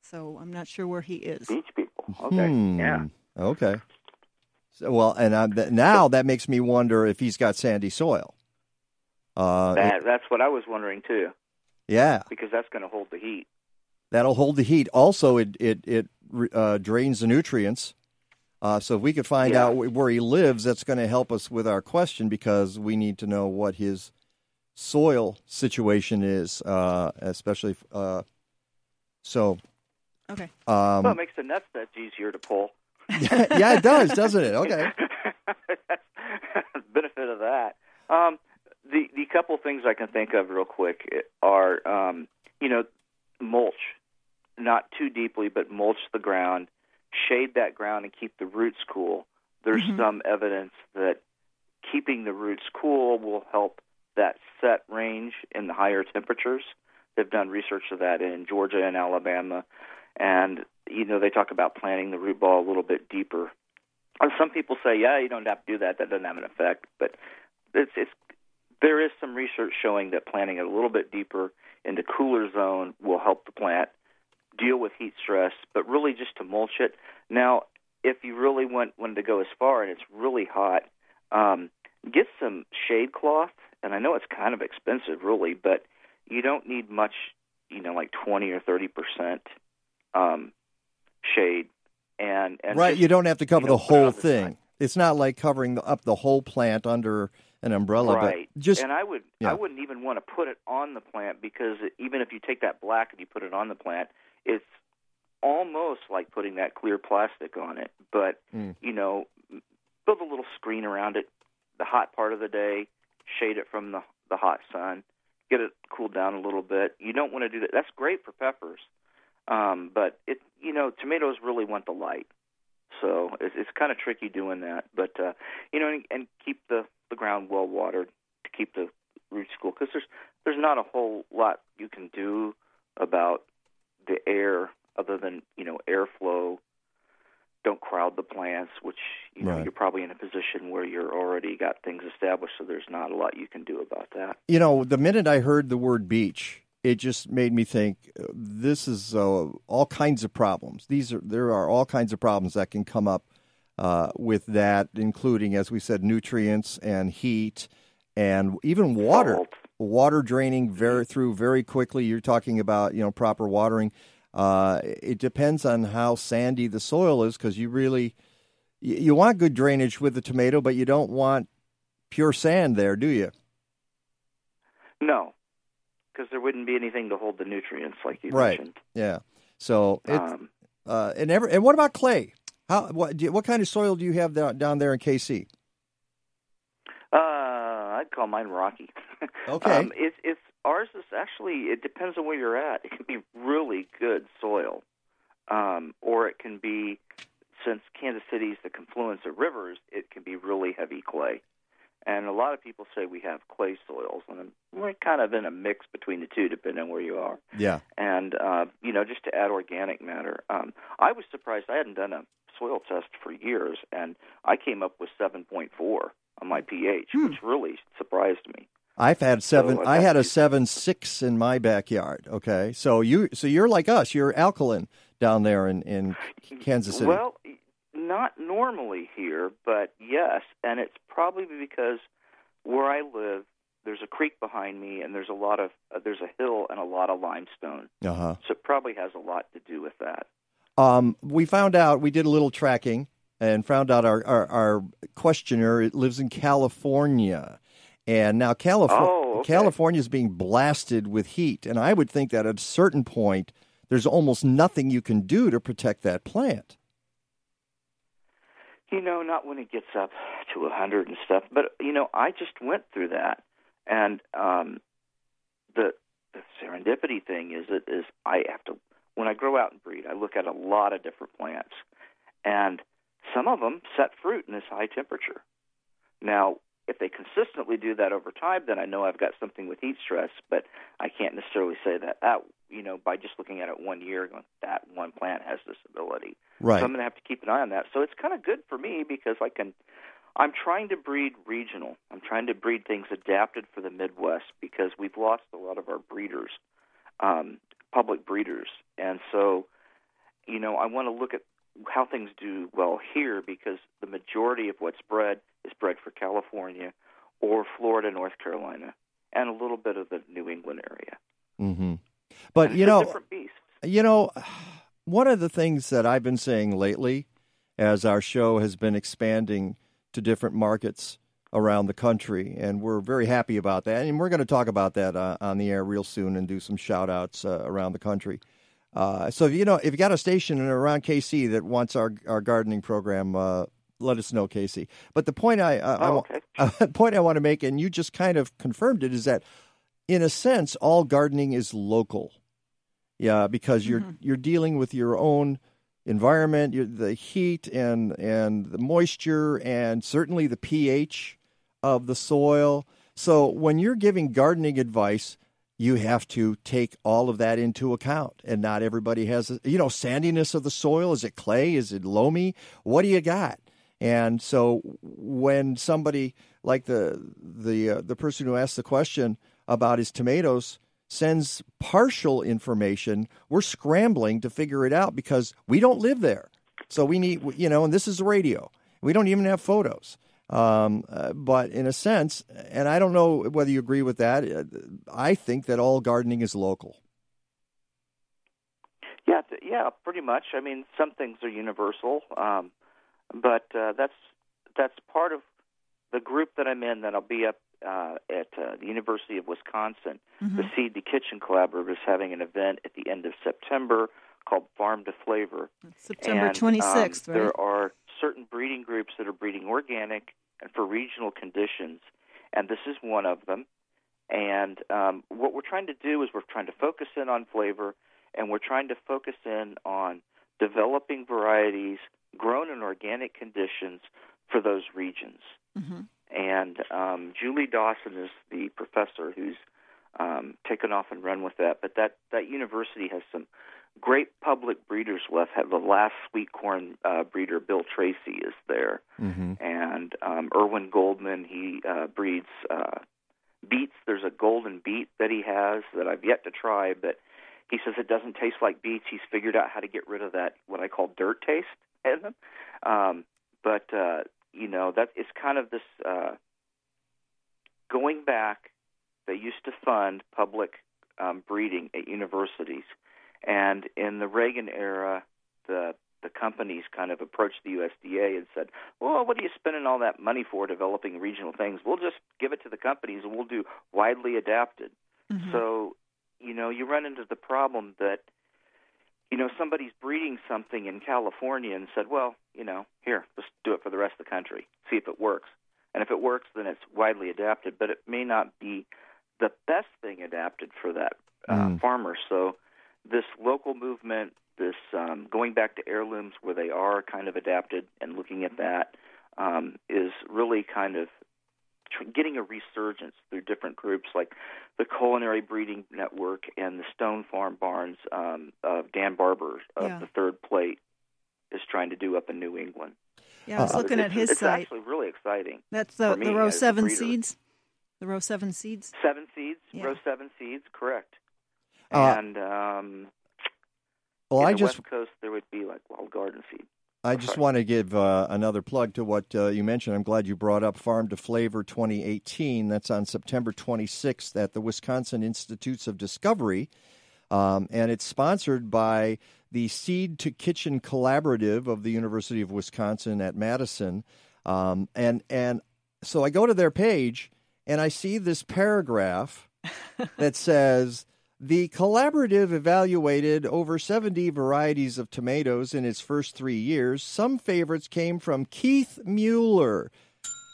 So I'm not sure where he is. Beach people. Okay. Hmm. Yeah. Okay. So, well, and I'm, now that makes me wonder if he's got sandy soil. Uh, that, it, that's what I was wondering, too. Yeah. Because that's going to hold the heat. That'll hold the heat. Also, it... it, it Uh, drains the nutrients. Uh, so if we could find yeah. out where he lives, that's going to help us with our question because we need to know what his soil situation is, uh, especially uh, so. Okay. Um, well, it makes the nut sedge easier to pull. Yeah, it does, doesn't it? Okay. Benefit of that. Um, the the couple things I can think of real quick are um, you know mulch. Not too deeply, but mulch the ground, shade that ground, and keep the roots cool. There's mm-hmm. some evidence that keeping the roots cool will help that set range in the higher temperatures. They've done research of that in Georgia and Alabama, and you know they talk about planting the root ball a little bit deeper. And some people say, yeah, you don't have to do that. That doesn't have an effect. But it's, it's there is some research showing that planting it a little bit deeper in the cooler zone will help the plant deal with heat stress, but really just to mulch it. Now, if you really want wanted to go as far and it's really hot, um, get some shade cloth. And I know it's kind of expensive, really, but you don't need much, you know, like twenty or thirty percent um, shade. And, and right, just, you don't have to cover you know, the whole thing. It's not like covering up the whole plant under an umbrella. Right. But just, and I, would, yeah. I wouldn't even want to put it on the plant because even if you take that black and you put it on the plant, it's almost like putting that clear plastic on it. But, mm. you know, build a little screen around it the hot part of the day, shade it from the, the hot sun, get it cooled down a little bit. You don't want to do that. That's great for peppers. Um, but, it you know, tomatoes really want the light. So it's, it's kind of tricky doing that. But, uh, you know, and, and keep the, the ground well watered to keep the roots cool. Because there's, there's not a whole lot you can do about the air other than, you know, airflow. Don't crowd the plants, which you know, right. you're probably in a position where you're already got things established, so there's not a lot you can do about that. You know, the minute I heard the word beach, it just made me think this is uh, all kinds of problems. These are There are all kinds of problems that can come up uh, with that, including, as we said, nutrients and heat and even water. Salt. Water draining very, through very quickly. You're talking about, you know, proper watering. Uh, it depends on how sandy the soil is because you really you, you want good drainage with the tomato, but you don't want pure sand there, do you? No, because there wouldn't be anything to hold the nutrients, like you right. mentioned. Yeah. So it um, uh, and every, and what about clay? How what do you, what kind of soil do you have down, down there in K C? Uh, I'd call mine rocky. Okay. um, it's it's. Ours is actually, it depends on where you're at. It can be really good soil, um, or it can be, since Kansas City's the confluence of rivers, it can be really heavy clay. And a lot of people say we have clay soils, and we're kind of in a mix between the two, depending on where you are. Yeah. And, uh, you know, just to add organic matter. Um, I was surprised. I hadn't done a soil test for years, and I came up with seven point four on my pH, hmm. which really surprised me. I've had seven. So, uh, I had a seven six in my backyard. Okay, so you so you're like us. You're alkaline down there in, in Kansas City. Well, not normally here, but yes, and it's probably because where I live, there's a creek behind me, and there's a lot of uh, there's a hill and a lot of limestone. Uh-huh. So it probably has a lot to do with that. Um, we found out. We did a little tracking and found out our our, our questioner it lives in California. And now California oh, okay. California is being blasted with heat, and I would think that at a certain point, there's almost nothing you can do to protect that plant. You know, not when it gets up to one hundred and stuff. But you know, I just went through that, and um, the, the serendipity thing is it is I have to when I grow out and breed, I look at a lot of different plants, and some of them set fruit in this high temperature. Now. If they consistently do that over time, then I know I've got something with heat stress, but I can't necessarily say that, that you know, by just looking at it one year, going, that one plant has this ability. Right. So I'm going to have to keep an eye on that. So it's kind of good for me because I can, I'm trying to breed regional. I'm trying to breed things adapted for the Midwest because we've lost a lot of our breeders, um, public breeders. And so, you know, I want to look at how things do well here because the majority of what's bred is bred for California or Florida, North Carolina, and a little bit of the New England area. Mm-hmm. But, you know, different beasts. You know, one of the things that I've been saying lately as our show has been expanding to different markets around the country, and we're very happy about that, and we're going to talk about that uh, on the air real soon and do some shout-outs uh, around the country. Uh, so, you know, if you got a station around K C that wants our, our gardening program, uh, let us know, K C. But the point I uh, oh, okay. I, uh, point I want to make, and you just kind of confirmed it, is that in a sense, all gardening is local. Yeah, because you're mm-hmm. you're dealing with your own environment, your, the heat and and the moisture, and certainly the pH of the soil. So when you're giving gardening advice, you have to take all of that into account, and not everybody has, you know, sandiness of the soil. Is it clay? Is it loamy? What do you got? And so when somebody like the the uh, the person who asked the question about his tomatoes sends partial information, we're scrambling to figure it out because we don't live there. So we need, you know, and this is radio. We don't even have photos. Um, uh, but in a sense, and I don't know whether you agree with that, uh, I think that all gardening is local. Yeah, yeah, pretty much. I mean, some things are universal, um, but uh, that's that's part of the group that I'm in. That I'll be up uh, at uh, the University of Wisconsin. Mm-hmm. The Seed to Kitchen Collaborative is having an event at the end of September called Farm to Flavor. It's September twenty-sixth. Um, right? There are certain breeding groups that are breeding organic and for regional conditions, and this is one of them. And um, what we're trying to do is we're trying to focus in on flavor. And we're trying to focus in on developing varieties grown in organic conditions for those regions. Mm-hmm. And um, Julie Dawson is the professor who's um, taken off and run with that. But that, that university has some great public breeders left. The last sweet corn uh, breeder, Bill Tracy, is there. Mm-hmm. And um, Irwin Goldman, he uh, breeds uh, beets. There's a golden beet that he has that I've yet to try, but he says it doesn't taste like beets. He's figured out how to get rid of that, what I call dirt taste in them. Um, but, uh, you know, that it's kind of this uh, going back. They used to fund public um, breeding at universities. And in the Reagan era, the the companies kind of approached the U S D A and said, well, what are you spending all that money for developing regional things? We'll just give it to the companies and we'll do widely adapted. Mm-hmm. So, you know, you run into the problem that, you know, somebody's breeding something in California and said, well, you know, here, let's do it for the rest of the country, see if it works. And if it works, then it's widely adapted, but it may not be the best thing adapted for that uh, mm. farmer. So this local movement, this um, going back to heirlooms where they are kind of adapted and looking at that um, is really kind of getting a resurgence through different groups like the Culinary Breeding Network and the Stone Farm Barns um, of Dan Barber of yeah. the Third Plate is trying to do up in New England. Yeah, I was uh, looking at his it's site. It's actually really exciting. That's the, the Row seven Seeds? The Row seven Seeds? seven Seeds, yeah. Row seven Seeds, correct. Uh, and um, well, in I the just... West Coast, there would be like wild garden seed. I just want to give uh, another plug to what uh, you mentioned. I'm glad you brought up Farm to Flavor twenty eighteen. That's on September twenty-sixth at the Wisconsin Institutes of Discovery. Um, and it's sponsored by the Seed to Kitchen Collaborative of the University of Wisconsin at Madison. Um, and, and so I go to their page, and I see this paragraph that says, the collaborative evaluated over seventy varieties of tomatoes in its first three years. Some favorites came from Keith Mueller,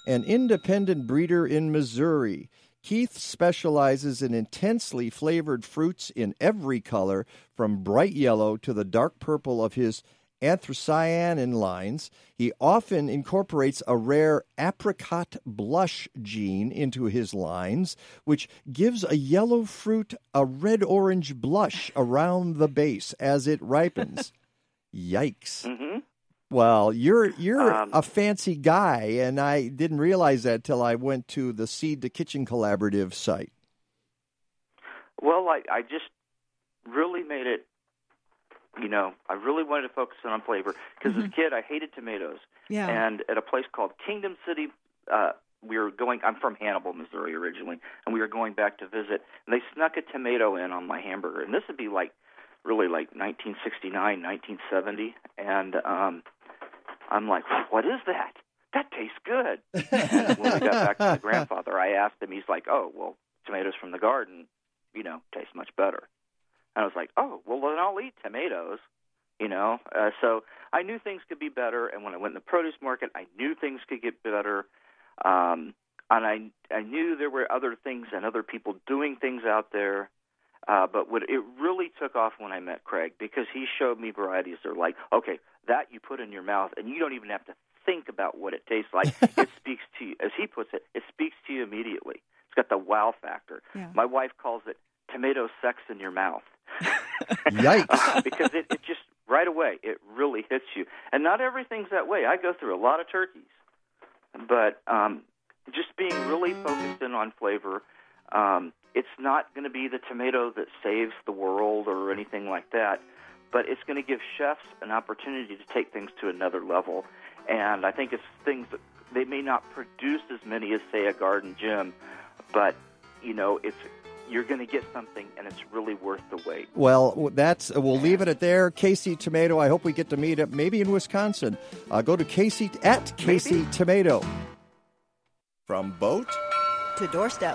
an independent breeder in Missouri. Keith specializes in intensely flavored fruits in every color, from bright yellow to the dark purple of his anthocyanin lines. He often incorporates a rare apricot blush gene into his lines, which gives a yellow fruit a red-orange blush around the base as it ripens. Yikes. Mm-hmm. Well, you're you're um, a fancy guy, and I didn't realize that till I went to the Seed to Kitchen Collaborative site. Well, I, I just really made it, you know, I really wanted to focus in on flavor because mm-hmm. as a kid I hated tomatoes. Yeah. And at a place called Kingdom City, uh, we were going. I'm from Hannibal, Missouri originally, and we were going back to visit. And they snuck a tomato in on my hamburger, and this would be like really like nineteen sixty-nine, nineteen seventy. And um, I'm like, what is that? That tastes good. And when we got back to the grandfather, I asked him. He's like, oh, well, tomatoes from the garden, you know, taste much better. And I was like, oh, well, then I'll eat tomatoes, you know. Uh, so I knew things could be better. And when I went in the produce market, I knew things could get better. Um, and I I knew there were other things and other people doing things out there. Uh, but what it really took off when I met Craig because he showed me varieties that are like, okay, that you put in your mouth, and you don't even have to think about what it tastes like. It speaks to you. As he puts it, it speaks to you immediately. It's got the wow factor. Yeah. My wife calls it tomato sex in your mouth. Yikes. Uh, because it, it just, right away, it really hits you. And not everything's that way. I go through a lot of turkeys. But um, just being really focused in on flavor, um, it's not going to be the tomato that saves the world or anything like that. but it's going to give chefs an opportunity to take things to another level. And I think it's things that they may not produce as many as, say, a Garden Gem, but, you know, it's you're going to get something, and it's really worth the wait. Well, that's we'll leave it at there. K C Tomato, I hope we get to meet up, maybe in Wisconsin. Uh, go to K C, at K C maybe. Tomato. From boat to doorstep.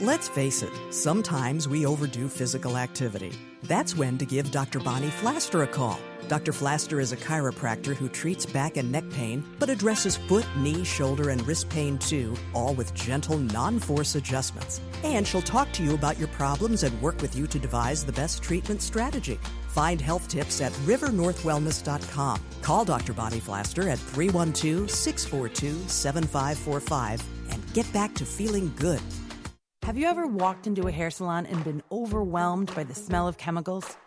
Let's face it, sometimes we overdo physical activity. That's when to give Doctor Bonnie Flaster a call. Doctor Flaster is a chiropractor who treats back and neck pain, but addresses foot, knee, shoulder, and wrist pain too, all with gentle, non-force adjustments. And she'll talk to you about your problems and work with you to devise the best treatment strategy. Find health tips at river north wellness dot com. Call Doctor Bonnie Flaster at three one two, six four two, seven five four five and get back to feeling good. Have you ever walked into a hair salon and been overwhelmed by the smell of chemicals?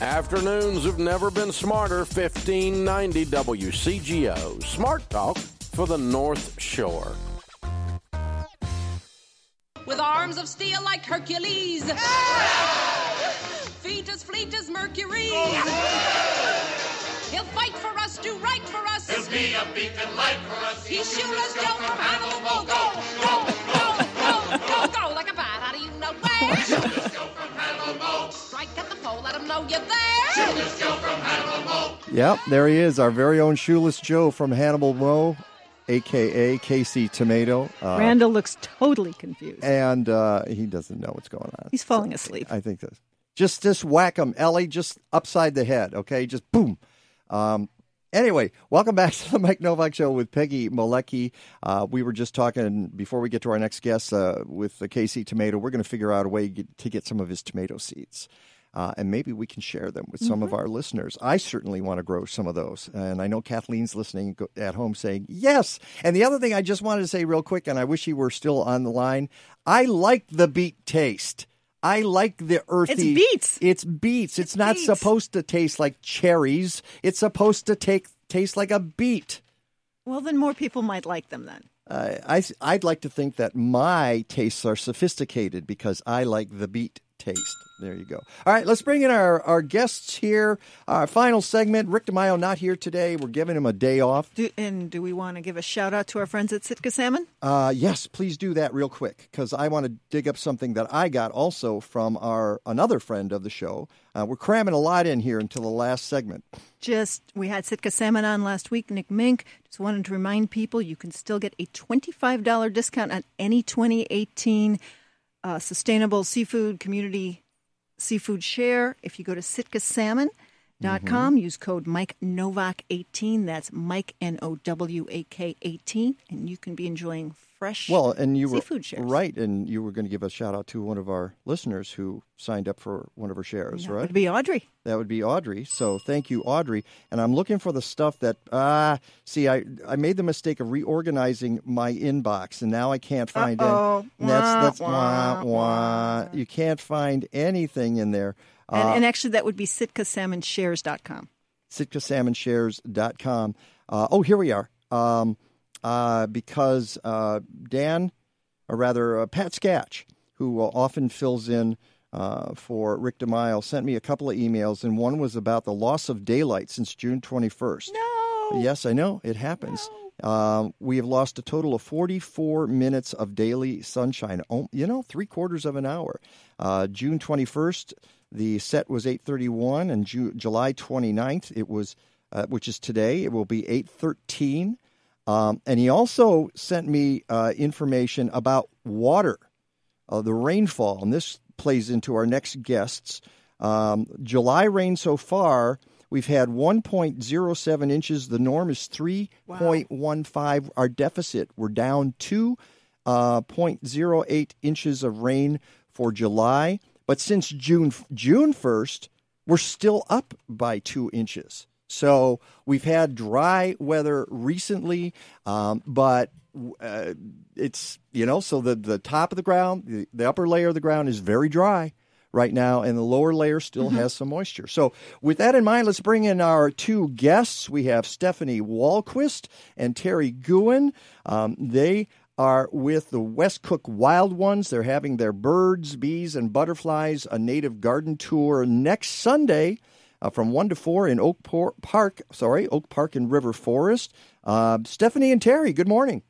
Afternoons have never been smarter. fifteen ninety W C G O. Smart Talk for the North Shore. With arms of steel like Hercules. Yeah! Feet as fleet as Mercury. Yeah! He'll fight for us, do right for us. He'll be a beacon light for us. He, he shoot, shoot us down from Hannibal. Go, go, go, go, go, go. Like a bat out of you know where. He shoot us down from Hannibal. Strike at the pole, let him know you're there. Shoot us down from Hannibal. Yep, there he is, our very own Shoeless Joe from Hannibal Row, a k a. K C Tomato. Uh, Randall looks totally confused. And uh, he doesn't know what's going on. He's falling so, asleep. I think that's... Just this whack him, Ellie, just upside the head, okay? Just boom. Um, anyway, welcome back to the Mike Nowak Show with Peggy Malecki. Uh, we were just talking, before we get to our next guest, uh, with the K C Tomato. We're going to figure out a way get, to get some of his tomato seeds. Uh, and maybe we can share them with some mm-hmm. of our listeners. I certainly want to grow some of those. And I know Kathleen's listening at home saying, yes. And the other thing I just wanted to say real quick, and I wish he were still on the line, I like the beet taste. I like the earthy. It's beets. It's beets. It's, it's not beets. Supposed to taste like cherries. It's supposed to take, taste like a beet. Well, then more people might like them then. Uh, I, I'd like to think that my tastes are sophisticated because I like the beet taste. There you go. All right, let's bring in our, our guests here. Our final segment, Rick DiMaio not here today. We're giving him a day off. Do, and do we want to give a shout-out to our friends at Sitka Salmon? Uh, yes, please do that real quick because I want to dig up something that I got also from our another friend of the show. Uh, we're cramming a lot in here until the last segment. Just, we had Sitka Salmon on last week, Nick Mink. Just wanted to remind people you can still get a twenty-five dollars discount on any twenty eighteen uh, Sustainable Seafood Community Seafood Share. If you go to sitka salmon dot com, mm-hmm. use code Mike Nowak eighteen. That's Mike N O W A K eighteen, and you can be enjoying fresh well, and you seafood were, shares. Right, and you were going to give a shout-out to one of our listeners who signed up for one of her shares, that right? That would be Audrey. That would be Audrey, so thank you, Audrey. And I'm looking for the stuff that, ah, uh, see, I, I made the mistake of reorganizing my inbox, and now I can't find Uh-oh. any. That's, that's wah, wah, wah. You can't find anything in there. Uh, and, and actually, that would be sitka salmon shares dot com. sitka salmon shares dot com. Uh, oh, here we are. Um, uh, because uh, Dan, or rather uh, Pat Skatch, who uh, often fills in uh, for Rick DeMille, sent me a couple of emails, and one was about the loss of daylight since June twenty-first. No! Yes, I know. It happens. No. Uh, we have lost a total of forty-four minutes of daily sunshine, you know, three quarters of an hour. Uh, June twenty-first, the set was eight thirty-one, and Ju- July twenty-ninth, it was, uh, which is today, it will be eight thirteen. Um, and he also sent me uh, information about water, uh, the rainfall, and this plays into our next guests. Um, July rain so far, we've had one point oh seven inches. The norm is three point one five. Wow. Our deficit, we're down two point oh eight inches of rain for July. But since June June first, we're still up by two inches. So we've had dry weather recently, um, but uh, it's, you know, so the, the top of the ground, the, the upper layer of the ground is very dry right now, and the lower layer still mm-hmm. has some moisture. So with that in mind, let's bring in our two guests. We have Stephanie Walquist and Terry Gouin. Um, they are with the West Cook Wild Ones. They're having their Birds, Bees, and Butterflies, a Native Garden Tour next Sunday uh, from one to four in Oak Por- Park, sorry, Oak Park and River Forest. Uh, Stephanie and Terry, good morning.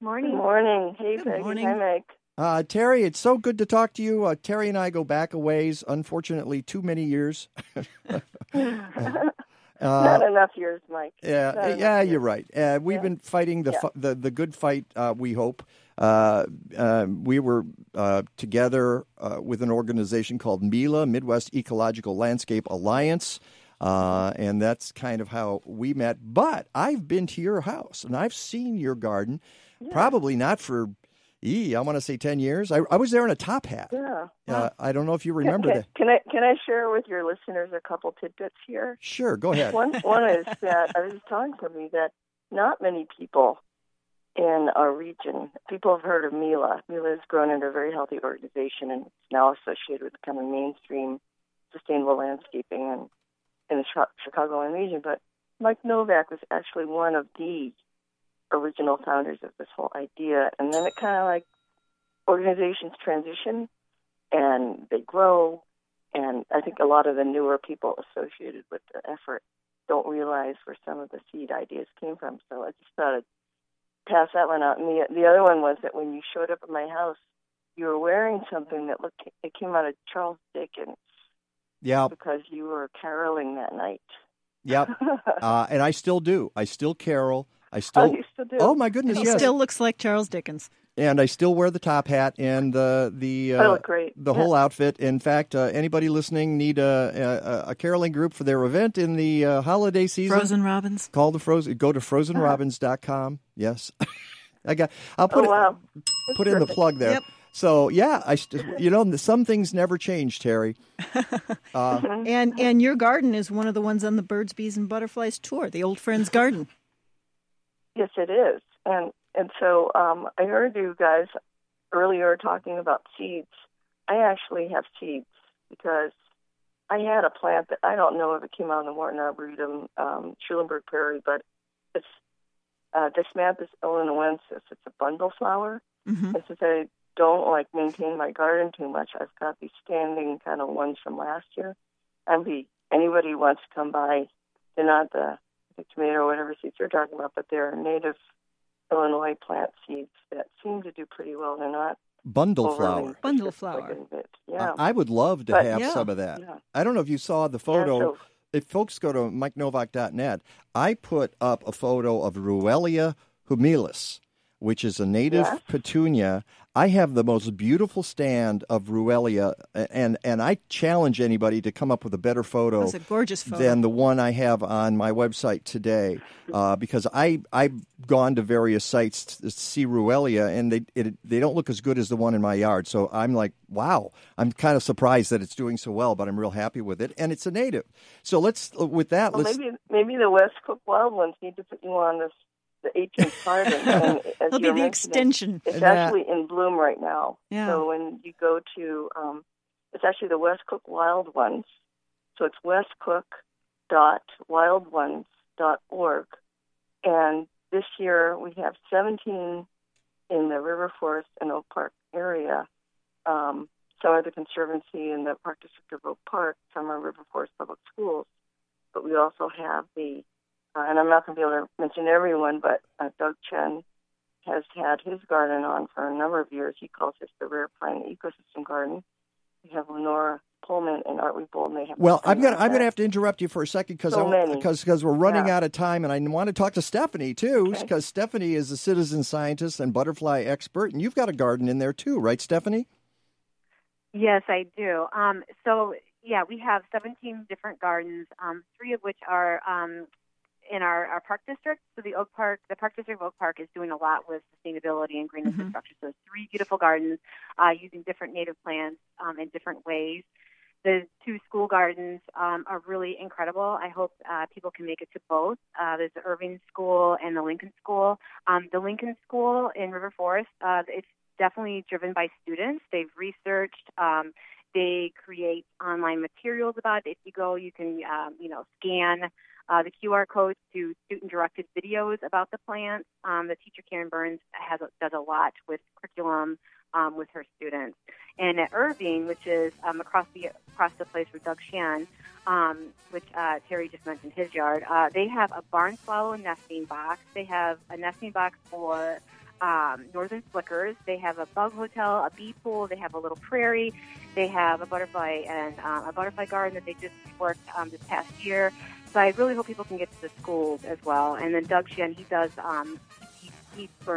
Morning. Good morning. Hey, good morning. Hi, Mike. Uh, Terry, it's so good to talk to you. Uh, Terry and I go back a ways, unfortunately, too many years. uh, Not enough years, Mike. Yeah, yeah, you're right. Uh, we've yeah. been fighting the, yeah. fu- the the good fight, uh, we hope. Uh, uh, we were uh, together uh, with an organization called M E L A, Midwest Ecological Landscape Alliance, uh, and that's kind of how we met. But I've been to your house, and I've seen your garden, yeah. probably not for... Ee, I want to say ten years. I, I was there in a top hat. Yeah. Uh, I don't know if you remember can, can, that. Can I can I share with your listeners a couple tidbits here? Sure, go ahead. One one is that I was telling somebody that not many people in our region, people have heard of M E L A. M E L A has grown into a very healthy organization, and it's now associated with becoming mainstream sustainable landscaping and in the Chicagoland region. But Mike Nowak was actually one of the original founders of this whole idea, and then it kind of like organizations transition and they grow, and I think a lot of the newer people associated with the effort don't realize where some of the seed ideas came from. So I just thought I'd pass that one out. And the, the other one was that when you showed up at my house, you were wearing something that looked, it came out of Charles Dickens. Yeah, because you were caroling that night. Yep. uh, and I still do. I still carol. I still, oh, you still do. Oh my goodness! He yes. still looks like Charles Dickens, and I still wear the top hat and uh, the uh, I look great. the yeah. whole outfit. In fact, uh, anybody listening need a, a, a caroling group for their event in the uh, holiday season. Frozen Robins. Call the Frozen. Go to frozen robins dot com. Yes, I got. I'll put oh, wow. it, put That's in perfect. the plug there. Yep. So yeah, I you know some things never change, Terry. Uh, and and your garden is one of the ones on the Birds, Bees, and Butterflies tour, the Old Friends Garden. Yes, it is. And and so um, I heard you guys earlier talking about seeds. I actually have seeds because I had a plant that I don't know if it came out of the Morton Arboretum, um, Schulenburg Prairie, but it's uh, Desmampus illinoensis. It's a bundle flower. Mm-hmm. And since I don't like maintain my garden too much, I've got these standing kind of ones from last year. And the, anybody who wants to come by, they're not the tomato or whatever seeds you're talking about, but they're native Illinois plant seeds that seem to do pretty well. They're not bundle flower. Bundle flower. Yeah. Uh, I would love to but, have yeah, some of that. Yeah. I don't know if you saw the photo. Yeah, so, if folks go to mike novak dot net, I put up a photo of Ruellia humilis, which is a native yes. petunia. I have the most beautiful stand of Ruellia, and, and I challenge anybody to come up with a better photo, that's a gorgeous photo, than the one I have on my website today, uh, because I, I've gone to various sites to see Ruellia, and they it, they don't look as good as the one in my yard. So I'm like, wow, I'm kind of surprised that it's doing so well, but I'm real happy with it, and it's a native. So let's, with that, well, let's... Maybe, maybe the West Cook Wild Ones need to put you on this. The eighteenth garden. It'll be the extension. It's yeah. actually in bloom right now. Yeah. So when you go to, um, it's actually the West Cook Wild Ones. So it's westcook dot wild ones dot org. And This year we have seventeen in the River Forest and Oak Park area. Um, some are the Conservancy and the Park District of Oak Park, some are River Forest Public Schools. But we also have the, uh, and I'm not going to be able to mention everyone, but uh, Doug Chen has had his garden on for a number of years. He calls this the Rare Pine Ecosystem Garden. We have Lenora Pullman and Art Bold. They have well, I'm gonna I'm that. gonna have to interrupt you for a second because because so we're running yeah. out of time, and I want to talk to Stephanie too because okay. Stephanie is a citizen scientist and butterfly expert, and you've got a garden in there too, right, Stephanie? Yes, I do. Um, so yeah, we have seventeen different gardens, um, three of which are um, in our, our park district. So the Oak Park, the Park District of Oak Park, is doing a lot with sustainability and green mm-hmm. infrastructure. So three beautiful gardens uh, using different native plants um, in different ways. The two school gardens um, are really incredible. I hope uh, people can make it to both. Uh, there's the Irving School and the Lincoln School. Um, the Lincoln School in River Forest, uh, it's definitely driven by students. They've researched. Um, they create online materials about it. If you go, you can um, you know scan uh, the Q R codes to student-directed videos about the plants. Um, the teacher, Karen Burns, has does a lot with curriculum. Um, with her students. And at Irving, which is um, across the across the place from Doug Shan, um, which uh, Terry just mentioned his yard, uh, they have a barn swallow nesting box. They have a nesting box for um, northern flickers. They have a bug hotel, a bee pool. They have a little prairie. They have a butterfly and um, a butterfly garden that they just worked um, this past year. So I really hope people can get to the schools as well. And then Doug Shan, he does... Um,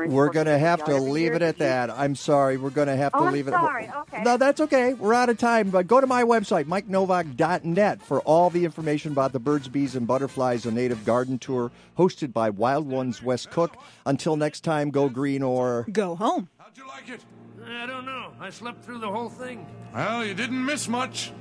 We're going to have to leave it at that. I'm sorry. We're going to have to leave it. Sorry. Okay. No, that's okay. We're out of time. But go to my website, mike novak dot net, for all the information about the birds, bees, and butterflies, a native garden tour hosted by Wild Ones West Cook. Until next time, go green or go home. How'd you like it? I don't know. I slept through the whole thing. Well, you didn't miss much.